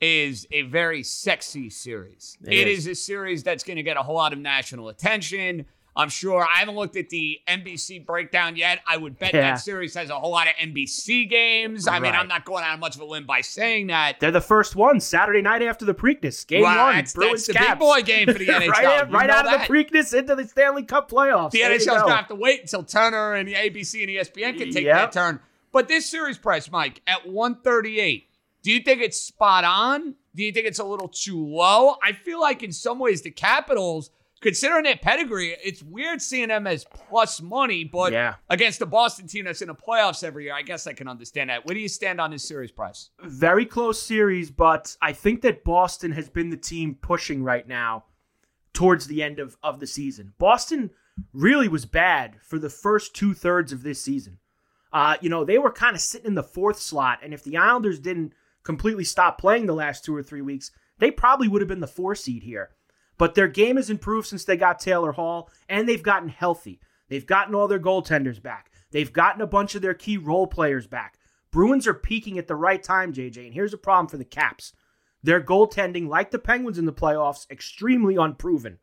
is a very sexy series. It is a series that's going to get a whole lot of national attention. I'm sure. I haven't looked at the NBC breakdown yet. I would bet that series has a whole lot of NBC games. I mean, I'm not going on much of a limb by saying that. They're the first one Saturday night after the Preakness. Game one. That's the big boy game for the NHL. right out of the Preakness into the Stanley Cup playoffs. The NHL's going to have to wait until Turner and the ABC and ESPN can take their turn. But this series price, Mike, at $138, do you think it's spot on? Do you think it's a little too low? I feel like in some ways the Capitals, considering their pedigree, it's weird seeing them as plus money, but against the Boston team that's in the playoffs every year, I guess I can understand that. Where do you stand on this series price? Very close series, but I think that Boston has been the team pushing right now towards the end of the season. Boston really was bad for the first two-thirds of this season. They were kind of sitting in the fourth slot, and if the Islanders didn't completely stop playing the last 2 or 3 weeks, they probably would have been the 4 seed here. But their game has improved since they got Taylor Hall, and they've gotten healthy. They've gotten all their goaltenders back. They've gotten a bunch of their key role players back. Bruins are peaking at the right time, JJ, and here's a problem for the Caps. Their goaltending, like the Penguins in the playoffs, extremely unproven.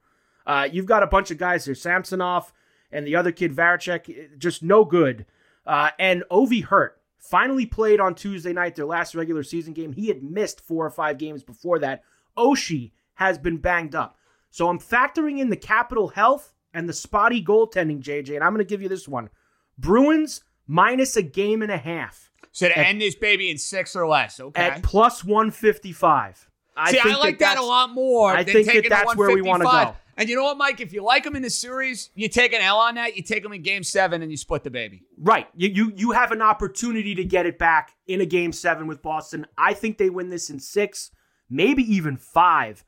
You've got a bunch of guys here, Samsonov and the other kid, Varacek, just no good. And Ovi Hurt finally played on Tuesday night, their last regular season game. He had missed 4 or 5 games before that. Oshie has been banged up. So I'm factoring in the Capital health and the spotty goaltending, JJ, and I'm going to give you this one. Bruins -1.5 games. So to end this baby in 6 or less, okay? At plus 155. I like that a lot more. I think that's where we want to go. And you know what, Mike? If you like them in the series, you take an L on that, you take them in Game 7, and you split the baby. Right. You have an opportunity to get it back in a Game 7 with Boston. I think they win this in 6, maybe even 5.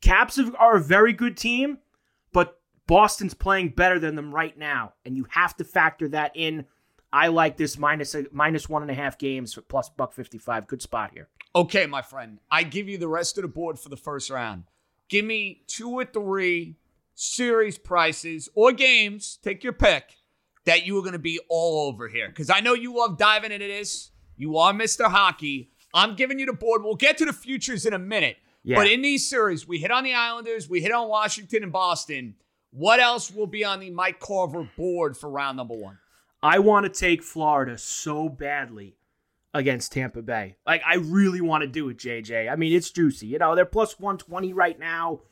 Caps are a very good team, but Boston's playing better than them right now, and you have to factor that in. I like this minus 1.5 games for plus $1.55. Good spot here. Okay, my friend. I give you the rest of the board for the first round. Give me 2 or 3 series prices or games, take your pick, that you are going to be all over here. Because I know you love diving into this. You are Mr. Hockey. I'm giving you the board. We'll get to the futures in a minute. Yeah. But in these series, we hit on the Islanders, we hit on Washington and Boston. What else will be on the Mike Carver board for round number one? I want to take Florida so badly against Tampa Bay. Like, I really want to do it, JJ. I mean, it's juicy. You know, they're plus 120 right now.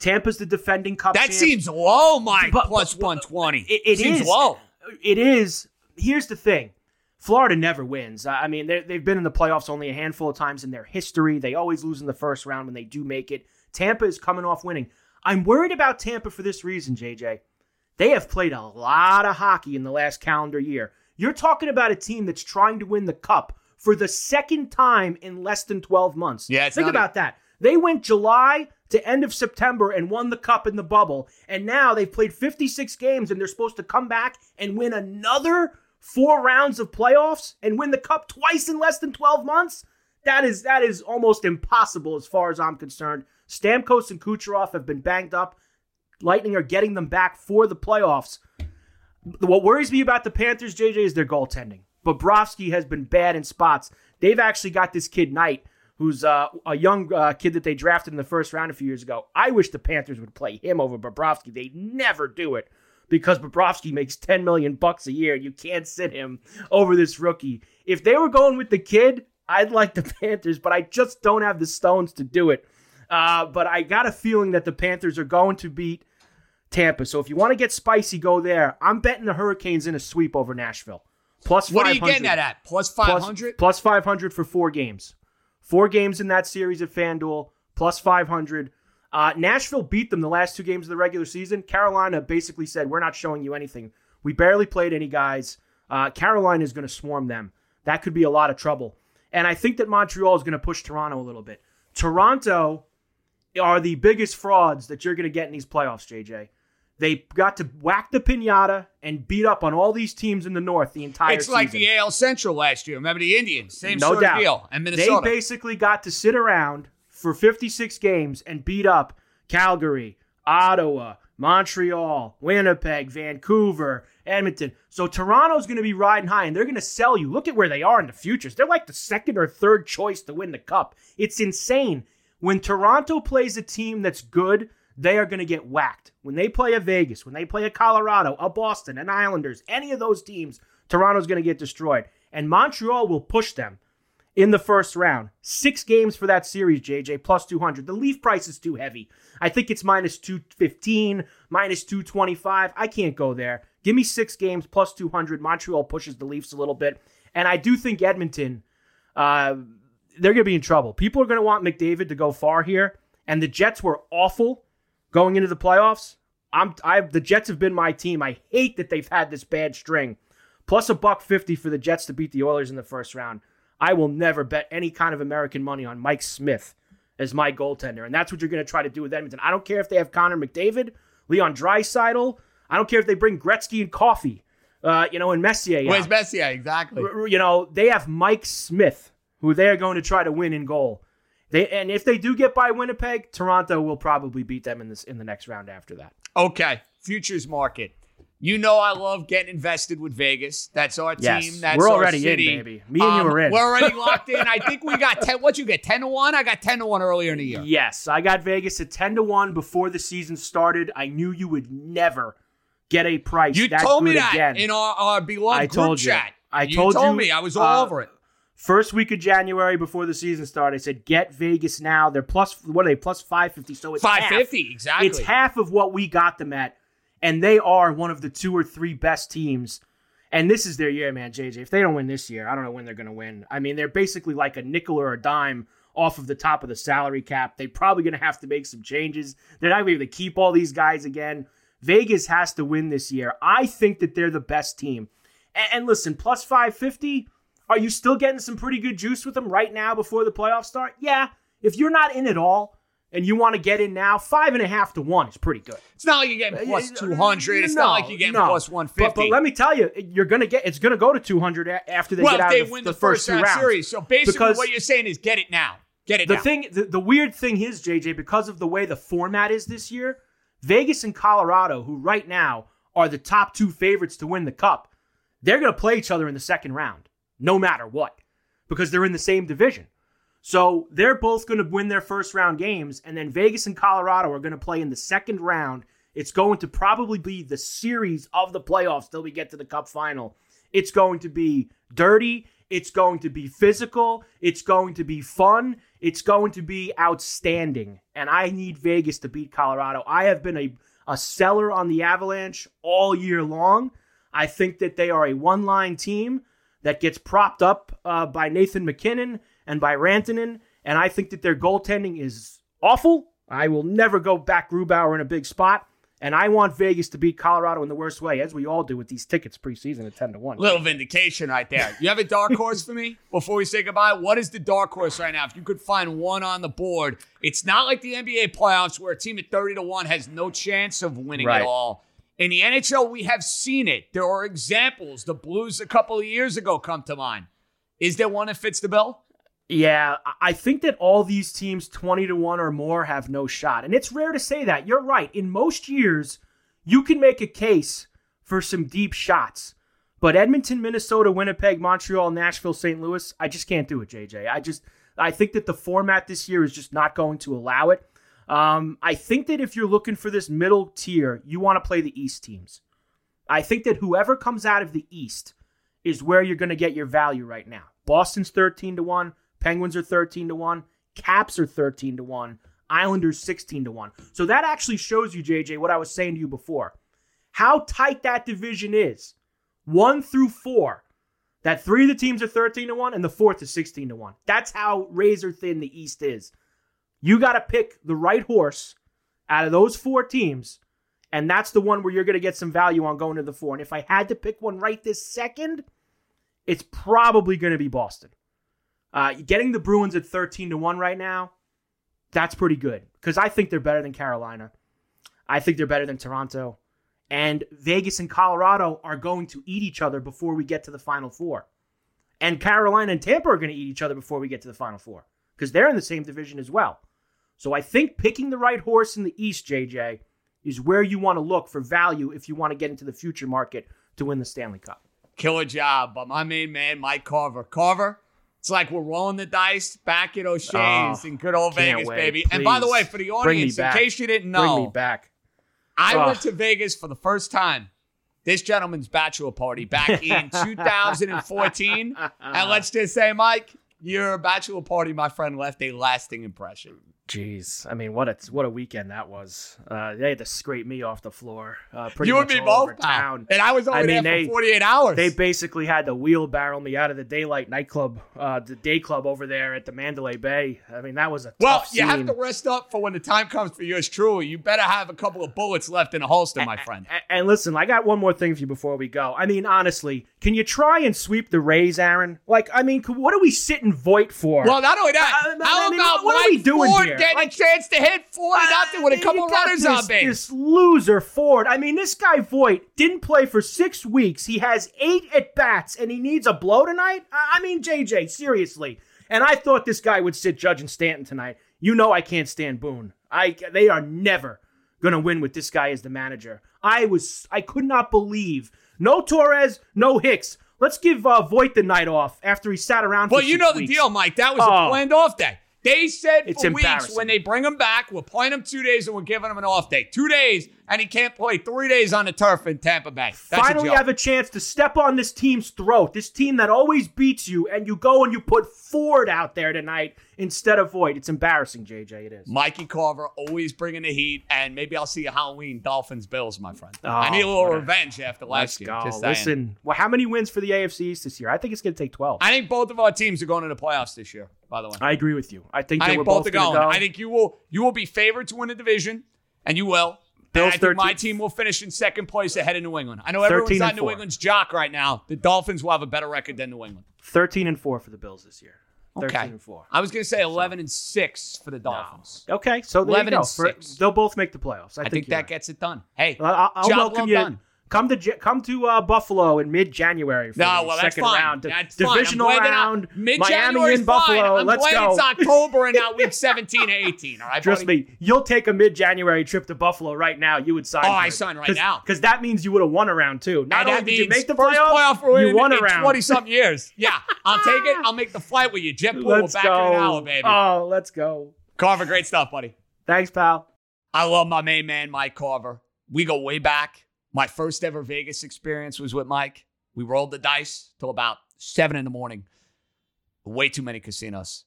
Tampa's the defending cup champ. That seems low, Mike, plus 120. It seems low. It is. Here's the thing. Florida never wins. I mean, they've been in the playoffs only a handful of times in their history. They always lose in the first round when they do make it. Tampa is coming off winning. I'm worried about Tampa for this reason, JJ. They have played a lot of hockey in the last calendar year. You're talking about a team that's trying to win the cup for the second time in less than 12 months. Yeah, think about that. They went July to end of September and won the cup in the bubble, and now they've played 56 games, and they're supposed to come back and win another 4 rounds of playoffs and win the cup twice in less than 12 months? That is almost impossible as far as I'm concerned. Stamkos and Kucherov have been banged up. Lightning are getting them back for the playoffs. What worries me about the Panthers, JJ, is their goaltending. Bobrovsky has been bad in spots. They've actually got this kid Knight, who's a young kid that they drafted in the first round a few years ago. I wish the Panthers would play him over Bobrovsky. They never do it, because Bobrovsky makes $10 million a year. You can't sit him over this rookie. If they were going with the kid, I'd like the Panthers, but I just don't have the stones to do it. But I got a feeling that the Panthers are going to beat Tampa. So if you want to get spicy, go there. I'm betting the Hurricanes in a sweep over Nashville. Plus 500. What are you getting that at? Plus 500? Plus 500 for 4 games. 4 games in that series at FanDuel. Plus 500. Nashville beat them the last 2 games of the regular season. Carolina basically said, we're not showing you anything. We barely played any guys. Carolina is going to swarm them. That could be a lot of trouble. And I think that Montreal is going to push Toronto a little bit. Toronto are the biggest frauds that you're going to get in these playoffs, JJ. They got to whack the pinata and beat up on all these teams in the North the entire season. It's like the AL Central last year. Remember the Indians? Same sort of deal. And Minnesota. They basically got to sit around for 56 games and beat up Calgary, Ottawa, Montreal, Winnipeg, Vancouver, Edmonton. So Toronto's going to be riding high, and they're going to sell you. Look at where they are in the futures. They're like the second or third choice to win the Cup. It's insane. When Toronto plays a team that's good, they are going to get whacked. When they play a Vegas, when they play a Colorado, a Boston, an Islanders, any of those teams, Toronto's going to get destroyed. And Montreal will push them in the first round. 6 games for that series, JJ, plus 200. The Leaf price is too heavy. I think it's minus 215, minus 225. I can't go there. Give me 6 games, plus 200. Montreal pushes the Leafs a little bit. And I do think Edmonton, they're going to be in trouble. People are going to want McDavid to go far here. And the Jets were awful going into the playoffs. The Jets have been my team. I hate that they've had this bad string. Plus $1.50 for the Jets to beat the Oilers in the first round. I will never bet any kind of American money on Mike Smith as my goaltender. And that's what you're going to try to do with Edmonton. I don't care if they have Connor McDavid, Leon Draisaitl. I don't care if they bring Gretzky and Coffey, and Messier. Where's Messier? Exactly. They have Mike Smith, who they're going to try to win in goal. And if they do get by Winnipeg, Toronto will probably beat them in the next round after that. Okay. Futures market. You know I love getting invested with Vegas. That's our team. That's we're already our city. In, baby. Me and you are in. We're already locked in. I think we got 10. What'd you get, 10 to 1? I got 10 to 1 earlier in the year. Yes, I got Vegas at 10 to 1 before the season started. I knew you would never get a price. You that told me that again. In our beloved group chat. You told me. I was all over it. First week of January before the season started, I said, get Vegas now. They're plus 550. So it's 550, half. Exactly. It's half of what we got them at. And they are one of the 2 or 3 best teams. And this is their year, man, JJ. If they don't win this year, I don't know when they're going to win. I mean, they're basically like a nickel or a dime off of the top of the salary cap. They're probably going to have to make some changes. They're not going to be able to keep all these guys again. Vegas has to win this year. I think that they're the best team. And listen, plus 550, are you still getting some pretty good juice with them right now before the playoffs start? Yeah, if you're not in at all, and you want to get in now, 5.5 to 1 is pretty good. It's not like you're getting plus 200. It's not like you're getting plus 150. But let me tell you, it's going to go to 200 after they get out of the first 2 rounds. Series. So basically what you're saying is get it now. Get it now. The weird thing is, JJ, because of the way the format is this year, Vegas and Colorado, who right now are the top 2 favorites to win the Cup, they're going to play each other in the second round, no matter what, because they're in the same division. So they're both going to win their first round games, and then Vegas and Colorado are going to play in the second round. It's going to probably be the series of the playoffs till we get to the Cup final. It's going to be dirty. It's going to be physical. It's going to be fun. It's going to be outstanding. And I need Vegas to beat Colorado. I have been a seller on the Avalanche all year long. I think that they are a one-line team that gets propped up by Nathan McKinnon and by Rantanen, and I think that their goaltending is awful. I will never go back Grubauer in a big spot, and I want Vegas to beat Colorado in the worst way, as we all do with these tickets preseason at 10 to 1. Little vindication right there. You have a dark horse for me before we say goodbye? What is the dark horse right now? If you could find one on the board, it's not like the NBA playoffs where a team at 30 to 1 has no chance of winning at all. In the NHL, we have seen it. There are examples. The Blues a couple of years ago come to mind. Is there one that fits the bill? Yeah, I think that all these teams 20 to 1 or more have no shot. And it's rare to say that. You're right. In most years, you can make a case for some deep shots. But Edmonton, Minnesota, Winnipeg, Montreal, Nashville, St. Louis, I just can't do it, JJ. I think that the format this year is just not going to allow it. I think that if you're looking for this middle tier, you want to play the East teams. I think that whoever comes out of the East is where you're going to get your value right now. Boston's 13 to 1. Penguins are 13 to 1. Caps are 13 to 1. Islanders 16 to 1. So that actually shows you, JJ, what I was saying to you before. How tight that division is. 1 through 4. That 3 of the teams are 13 to 1 and the 4th is 16 to 1. That's how razor thin the East is. You got to pick the right horse out of those 4 teams, and that's the one where you're going to get some value on going to the 4. And if I had to pick one right this second, it's probably going to be Boston. Getting the Bruins at 13 to 1 right now, that's pretty good because I think they're better than Carolina. I think they're better than Toronto. And Vegas and Colorado are going to eat each other before we get to the Final Four. And Carolina and Tampa are going to eat each other before we get to the Final Four because they're in the same division as well. So I think picking the right horse in the East, JJ, is where you want to look for value if you want to get into the future market to win the Stanley Cup. Killer job by my main man, Mike Carver. Carver, it's like we're rolling the dice back at O'Shea's in good old Vegas, baby. Please. And by the way, for the audience, in case you didn't know, I went to Vegas for the first time. This gentleman's bachelor party back in 2014. And let's just say, Mike, your bachelor party, my friend, left a lasting impression. Jeez. I mean, what a weekend that was. They had to scrape me off the floor. You and me both, town. And I was only there for 48 hours. They basically had to wheelbarrow me out of the Daylight nightclub, the day club over there at the Mandalay Bay. I mean, that was a tough scene. Well, you have to rest up for when the time comes for yours truly. You better have a couple of bullets left in the holster, my friend. And listen, I got one more thing for you before we go. I mean, honestly, can you try and sweep the Rays, Aaron? What are we sitting Voight for? Well, not only that, what are we doing here? Getting a chance to hit Ford out there with a couple runners on base. This loser Ford. I mean, this guy Voight didn't play for 6 weeks. He has 8 at-bats, and he needs a blow tonight? I mean, JJ, seriously. And I thought this guy would sit Judge and Stanton tonight. You know I can't stand Boone. They are never going to win with this guy as the manager. I could not believe. No Torres, no Hicks. Let's give Voight the night off after he sat around for 6 weeks. Well, you know the deal, Mike. That was a planned off day. They said it's for weeks when they bring him back, we're playing him 2 days and we're giving him an off day. 2 days, and he can't play 3 days on the turf in Tampa Bay. That's finally have a chance to step on this team's throat, this team that always beats you, and you go and you put Ford out there tonight instead of Voight. It's embarrassing, JJ. It is. Mikey Carver always bringing the heat, and maybe I'll see a Halloween Dolphins-Bills, my friend. I need a little revenge after last year. Let's go. Listen, how many wins for the AFC East this year? I think it's going to take 12. I think both of our teams are going to the playoffs this year. By the way, I agree with you. I think both are going. I think you will be favored to win a division, and you will. And I think my team will finish in second place ahead of New England. I know everyone's on New England's jock right now. The Dolphins will have a better record than New England. 13-4 for the Bills this year. 13-4. I was going to say 11-6 for the Dolphins. No. Okay, so 11-6. They'll both make the playoffs. I think that gets it done. Hey, I'll welcome you. Done. Come to Buffalo in mid-January for the second round. That's divisional round. Miami and Buffalo. I'm Let's go. It's October and not week 17 to 18. All right, trust me, you'll take a mid-January trip to Buffalo right now. You would sign. Oh, I sign right now because that means you would have won a round too. Not only did you make the playoff, you won a round. 20-something years. Yeah, I'll take it. I'll make the flight with you. Jet pool. We're back in an hour, baby. Oh, let's go. Carver, great stuff, buddy. Thanks, pal. I love my main man, Mike Carver. We go way back. My first ever Vegas experience was with Mike. We rolled the dice till about 7 in the morning. Way too many casinos.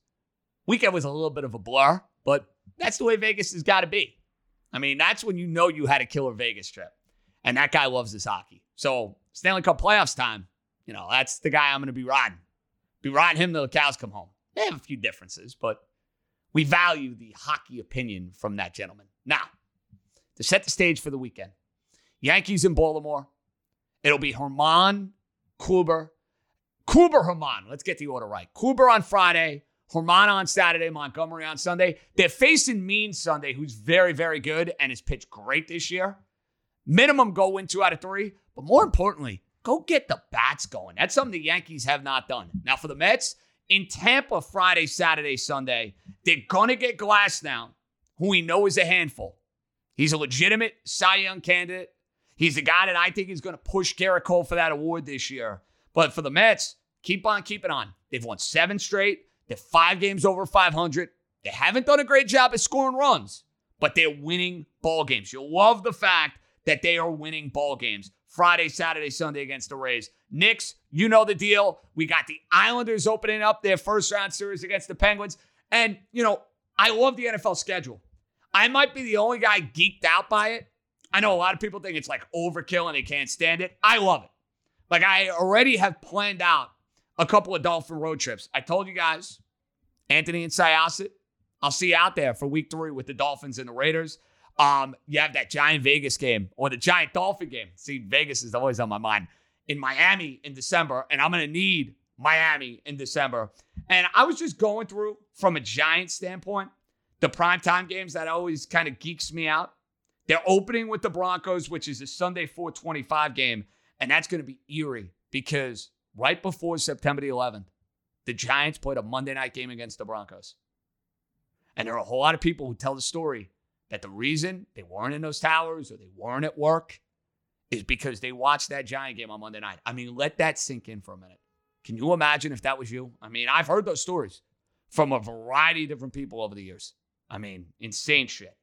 Weekend was a little bit of a blur, but that's the way Vegas has got to be. I mean, that's when you know you had a killer Vegas trip. And that guy loves his hockey. So Stanley Cup playoffs time, that's the guy I'm going to be riding. Be riding him till the cows come home. They have a few differences, but we value the hockey opinion from that gentleman. Now, to set the stage for the weekend, Yankees in Baltimore. It'll be Herman, Kluber, Herman. Let's get the order right. Kluber on Friday, Herman on Saturday, Montgomery on Sunday. They're facing Means Sunday, who's very, very good and has pitched great this year. Minimum go win 2 out of 3. But more importantly, go get the bats going. That's something the Yankees have not done. Now for the Mets, in Tampa Friday, Saturday, Sunday, they're going to get Glass now, who we know is a handful. He's a legitimate Cy Young candidate. He's the guy that I think is going to push Garrett Cole for that award this year. But for the Mets, keep on keeping on. They've won 7 straight. They're 5 games over 500. They haven't done a great job at scoring runs, but they're winning ball games. You'll love the fact that they are winning ball games. Friday, Saturday, Sunday against the Rays. Knicks, you know the deal. We got the Islanders opening up their first round series against the Penguins. And, I love the NFL schedule. I might be the only guy geeked out by it. I know a lot of people think it's overkill and they can't stand it. I love it. I already have planned out a couple of Dolphin road trips. I told you guys, Anthony and Syosset, I'll see you out there for week 3 with the Dolphins and the Raiders. You have that Giant Vegas game or the Giant Dolphin game. See, Vegas is always on my mind. In Miami in December, and I'm going to need Miami in December. And I was just going through, from a Giant standpoint, the primetime games that always kind of geeks me out. They're opening with the Broncos, which is a Sunday 4:25 game, and that's going to be eerie because right before September the 11th, the Giants played a Monday night game against the Broncos. And there are a whole lot of people who tell the story that the reason they weren't in those towers or they weren't at work is because they watched that Giant game on Monday night. I mean, let that sink in for a minute. Can you imagine if that was you? I mean, I've heard those stories from a variety of different people over the years. I mean, insane shit.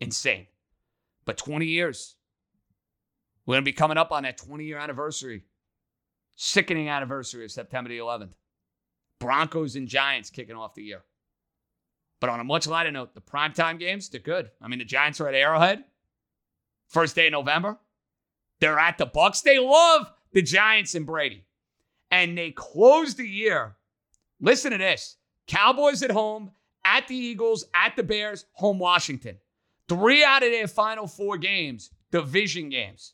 Insane. But 20 years. We're going to be coming up on that 20-year anniversary. Sickening anniversary of September the 11th. Broncos and Giants kicking off the year. But on a much lighter note, the primetime games, they're good. I mean, the Giants are at Arrowhead. First day of November. They're at the Bucks. They love the Giants and Brady. And they close the year. Listen to this. Cowboys at home, at the Eagles, at the Bears, home Washington. 3 out of their final 4 games, division games.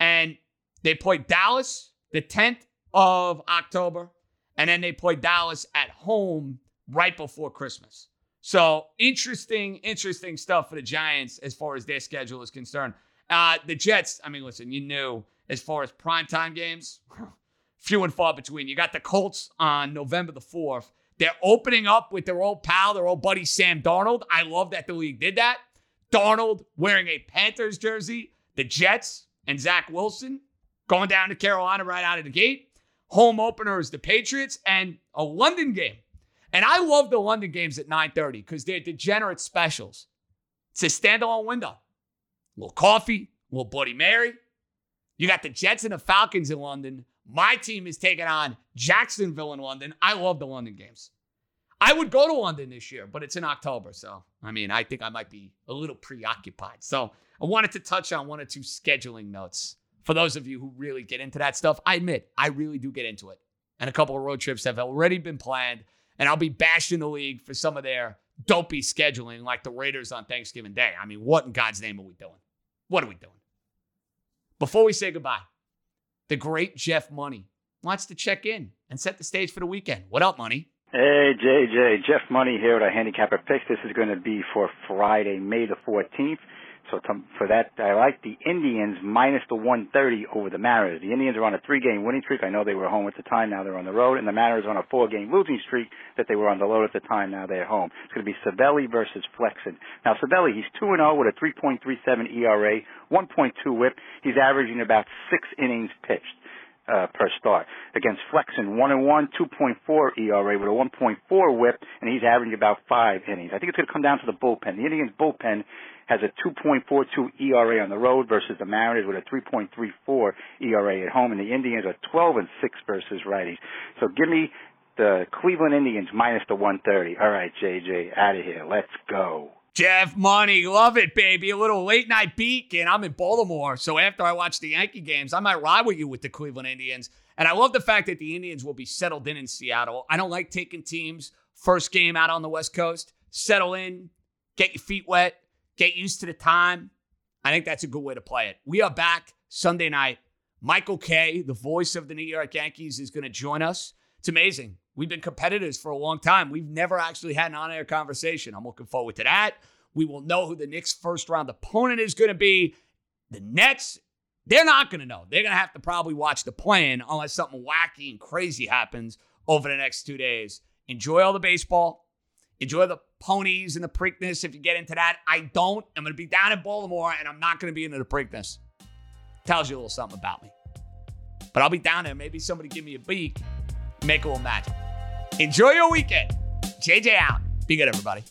And they play Dallas the 10th of October. And then they play Dallas at home right before Christmas. So interesting stuff for the Giants as far as their schedule is concerned. The Jets, I mean, listen, you knew as far as primetime games, few and far between. You got the Colts on November the 4th. They're opening up with their old pal, their old buddy, Sam Darnold. I love that the league did that. Darnold wearing a Panthers jersey. The Jets and Zach Wilson going down to Carolina right out of the gate. Home opener is the Patriots and a London game. And I love the London games at 9:30 because they're degenerate specials. It's a standalone window. A little coffee, a little Bloody Mary. You got the Jets and the Falcons in London. My team is taking on Jacksonville in London. I love the London games. I would go to London this year, but it's in October. So, I mean, I think I might be a little preoccupied. So I wanted to touch on 1 or 2 scheduling notes. For those of you who really get into that stuff, I admit, I really do get into it. And a couple of road trips have already been planned. And I'll be bashing the league for some of their dopey scheduling like the Raiders on Thanksgiving Day. I mean, what in God's name are we doing? What are we doing? Before we say goodbye, the great Jeff Money wants to check in and set the stage for the weekend. What up, Money? Hey, JJ. Jeff Money here with our Handicapper Picks. This is going to be for Friday, May the 14th. So for that, I like the Indians minus the 130 over the Mariners. The Indians are on a 3-game winning streak. I know they were home at the time. Now they're on the road. And the Mariners are on a 4-game losing streak that they were on the road at the time. Now they're home. It's going to be Savelli versus Flexen. Now, Savelli, he's 2-0 with a 3.37 ERA, 1.2 whip. He's averaging about 6 innings pitched per start. Against Flexen, 1-1, 2.4 ERA with a 1.4 whip, and he's averaging about 5 innings. I think it's going to come down to the bullpen. The Indians' bullpen has a 2.42 ERA on the road versus the Mariners with a 3.34 ERA at home, and the Indians are 12-6 versus righties. So give me the Cleveland Indians minus the 130. All right, JJ, out of here. Let's go. Jeff Money, love it, baby. A little late-night beat, and I'm in Baltimore, so after I watch the Yankee games, I might ride with you with the Cleveland Indians. And I love the fact that the Indians will be settled in Seattle. I don't like taking teams first game out on the West Coast. Settle in, get your feet wet, get used to the time. I think that's a good way to play it. We are back Sunday night. Michael Kay, the voice of the New York Yankees, is going to join us. It's amazing. We've been competitors for a long time. We've never actually had an on-air conversation. I'm looking forward to that. We will know who the Knicks' first-round opponent is going to be. The Nets, they're not going to know. They're going to have to probably watch the plan unless something wacky and crazy happens over the next 2 days. Enjoy all the baseball. Enjoy the ponies and the Preakness if you get into that. I'm going to be down in Baltimore, and I'm not going to be into the Preakness. Tells you a little something about me. But I'll be down there. Maybe somebody give me a beat. Make a little magic. Enjoy your weekend. JJ out. Be good, everybody.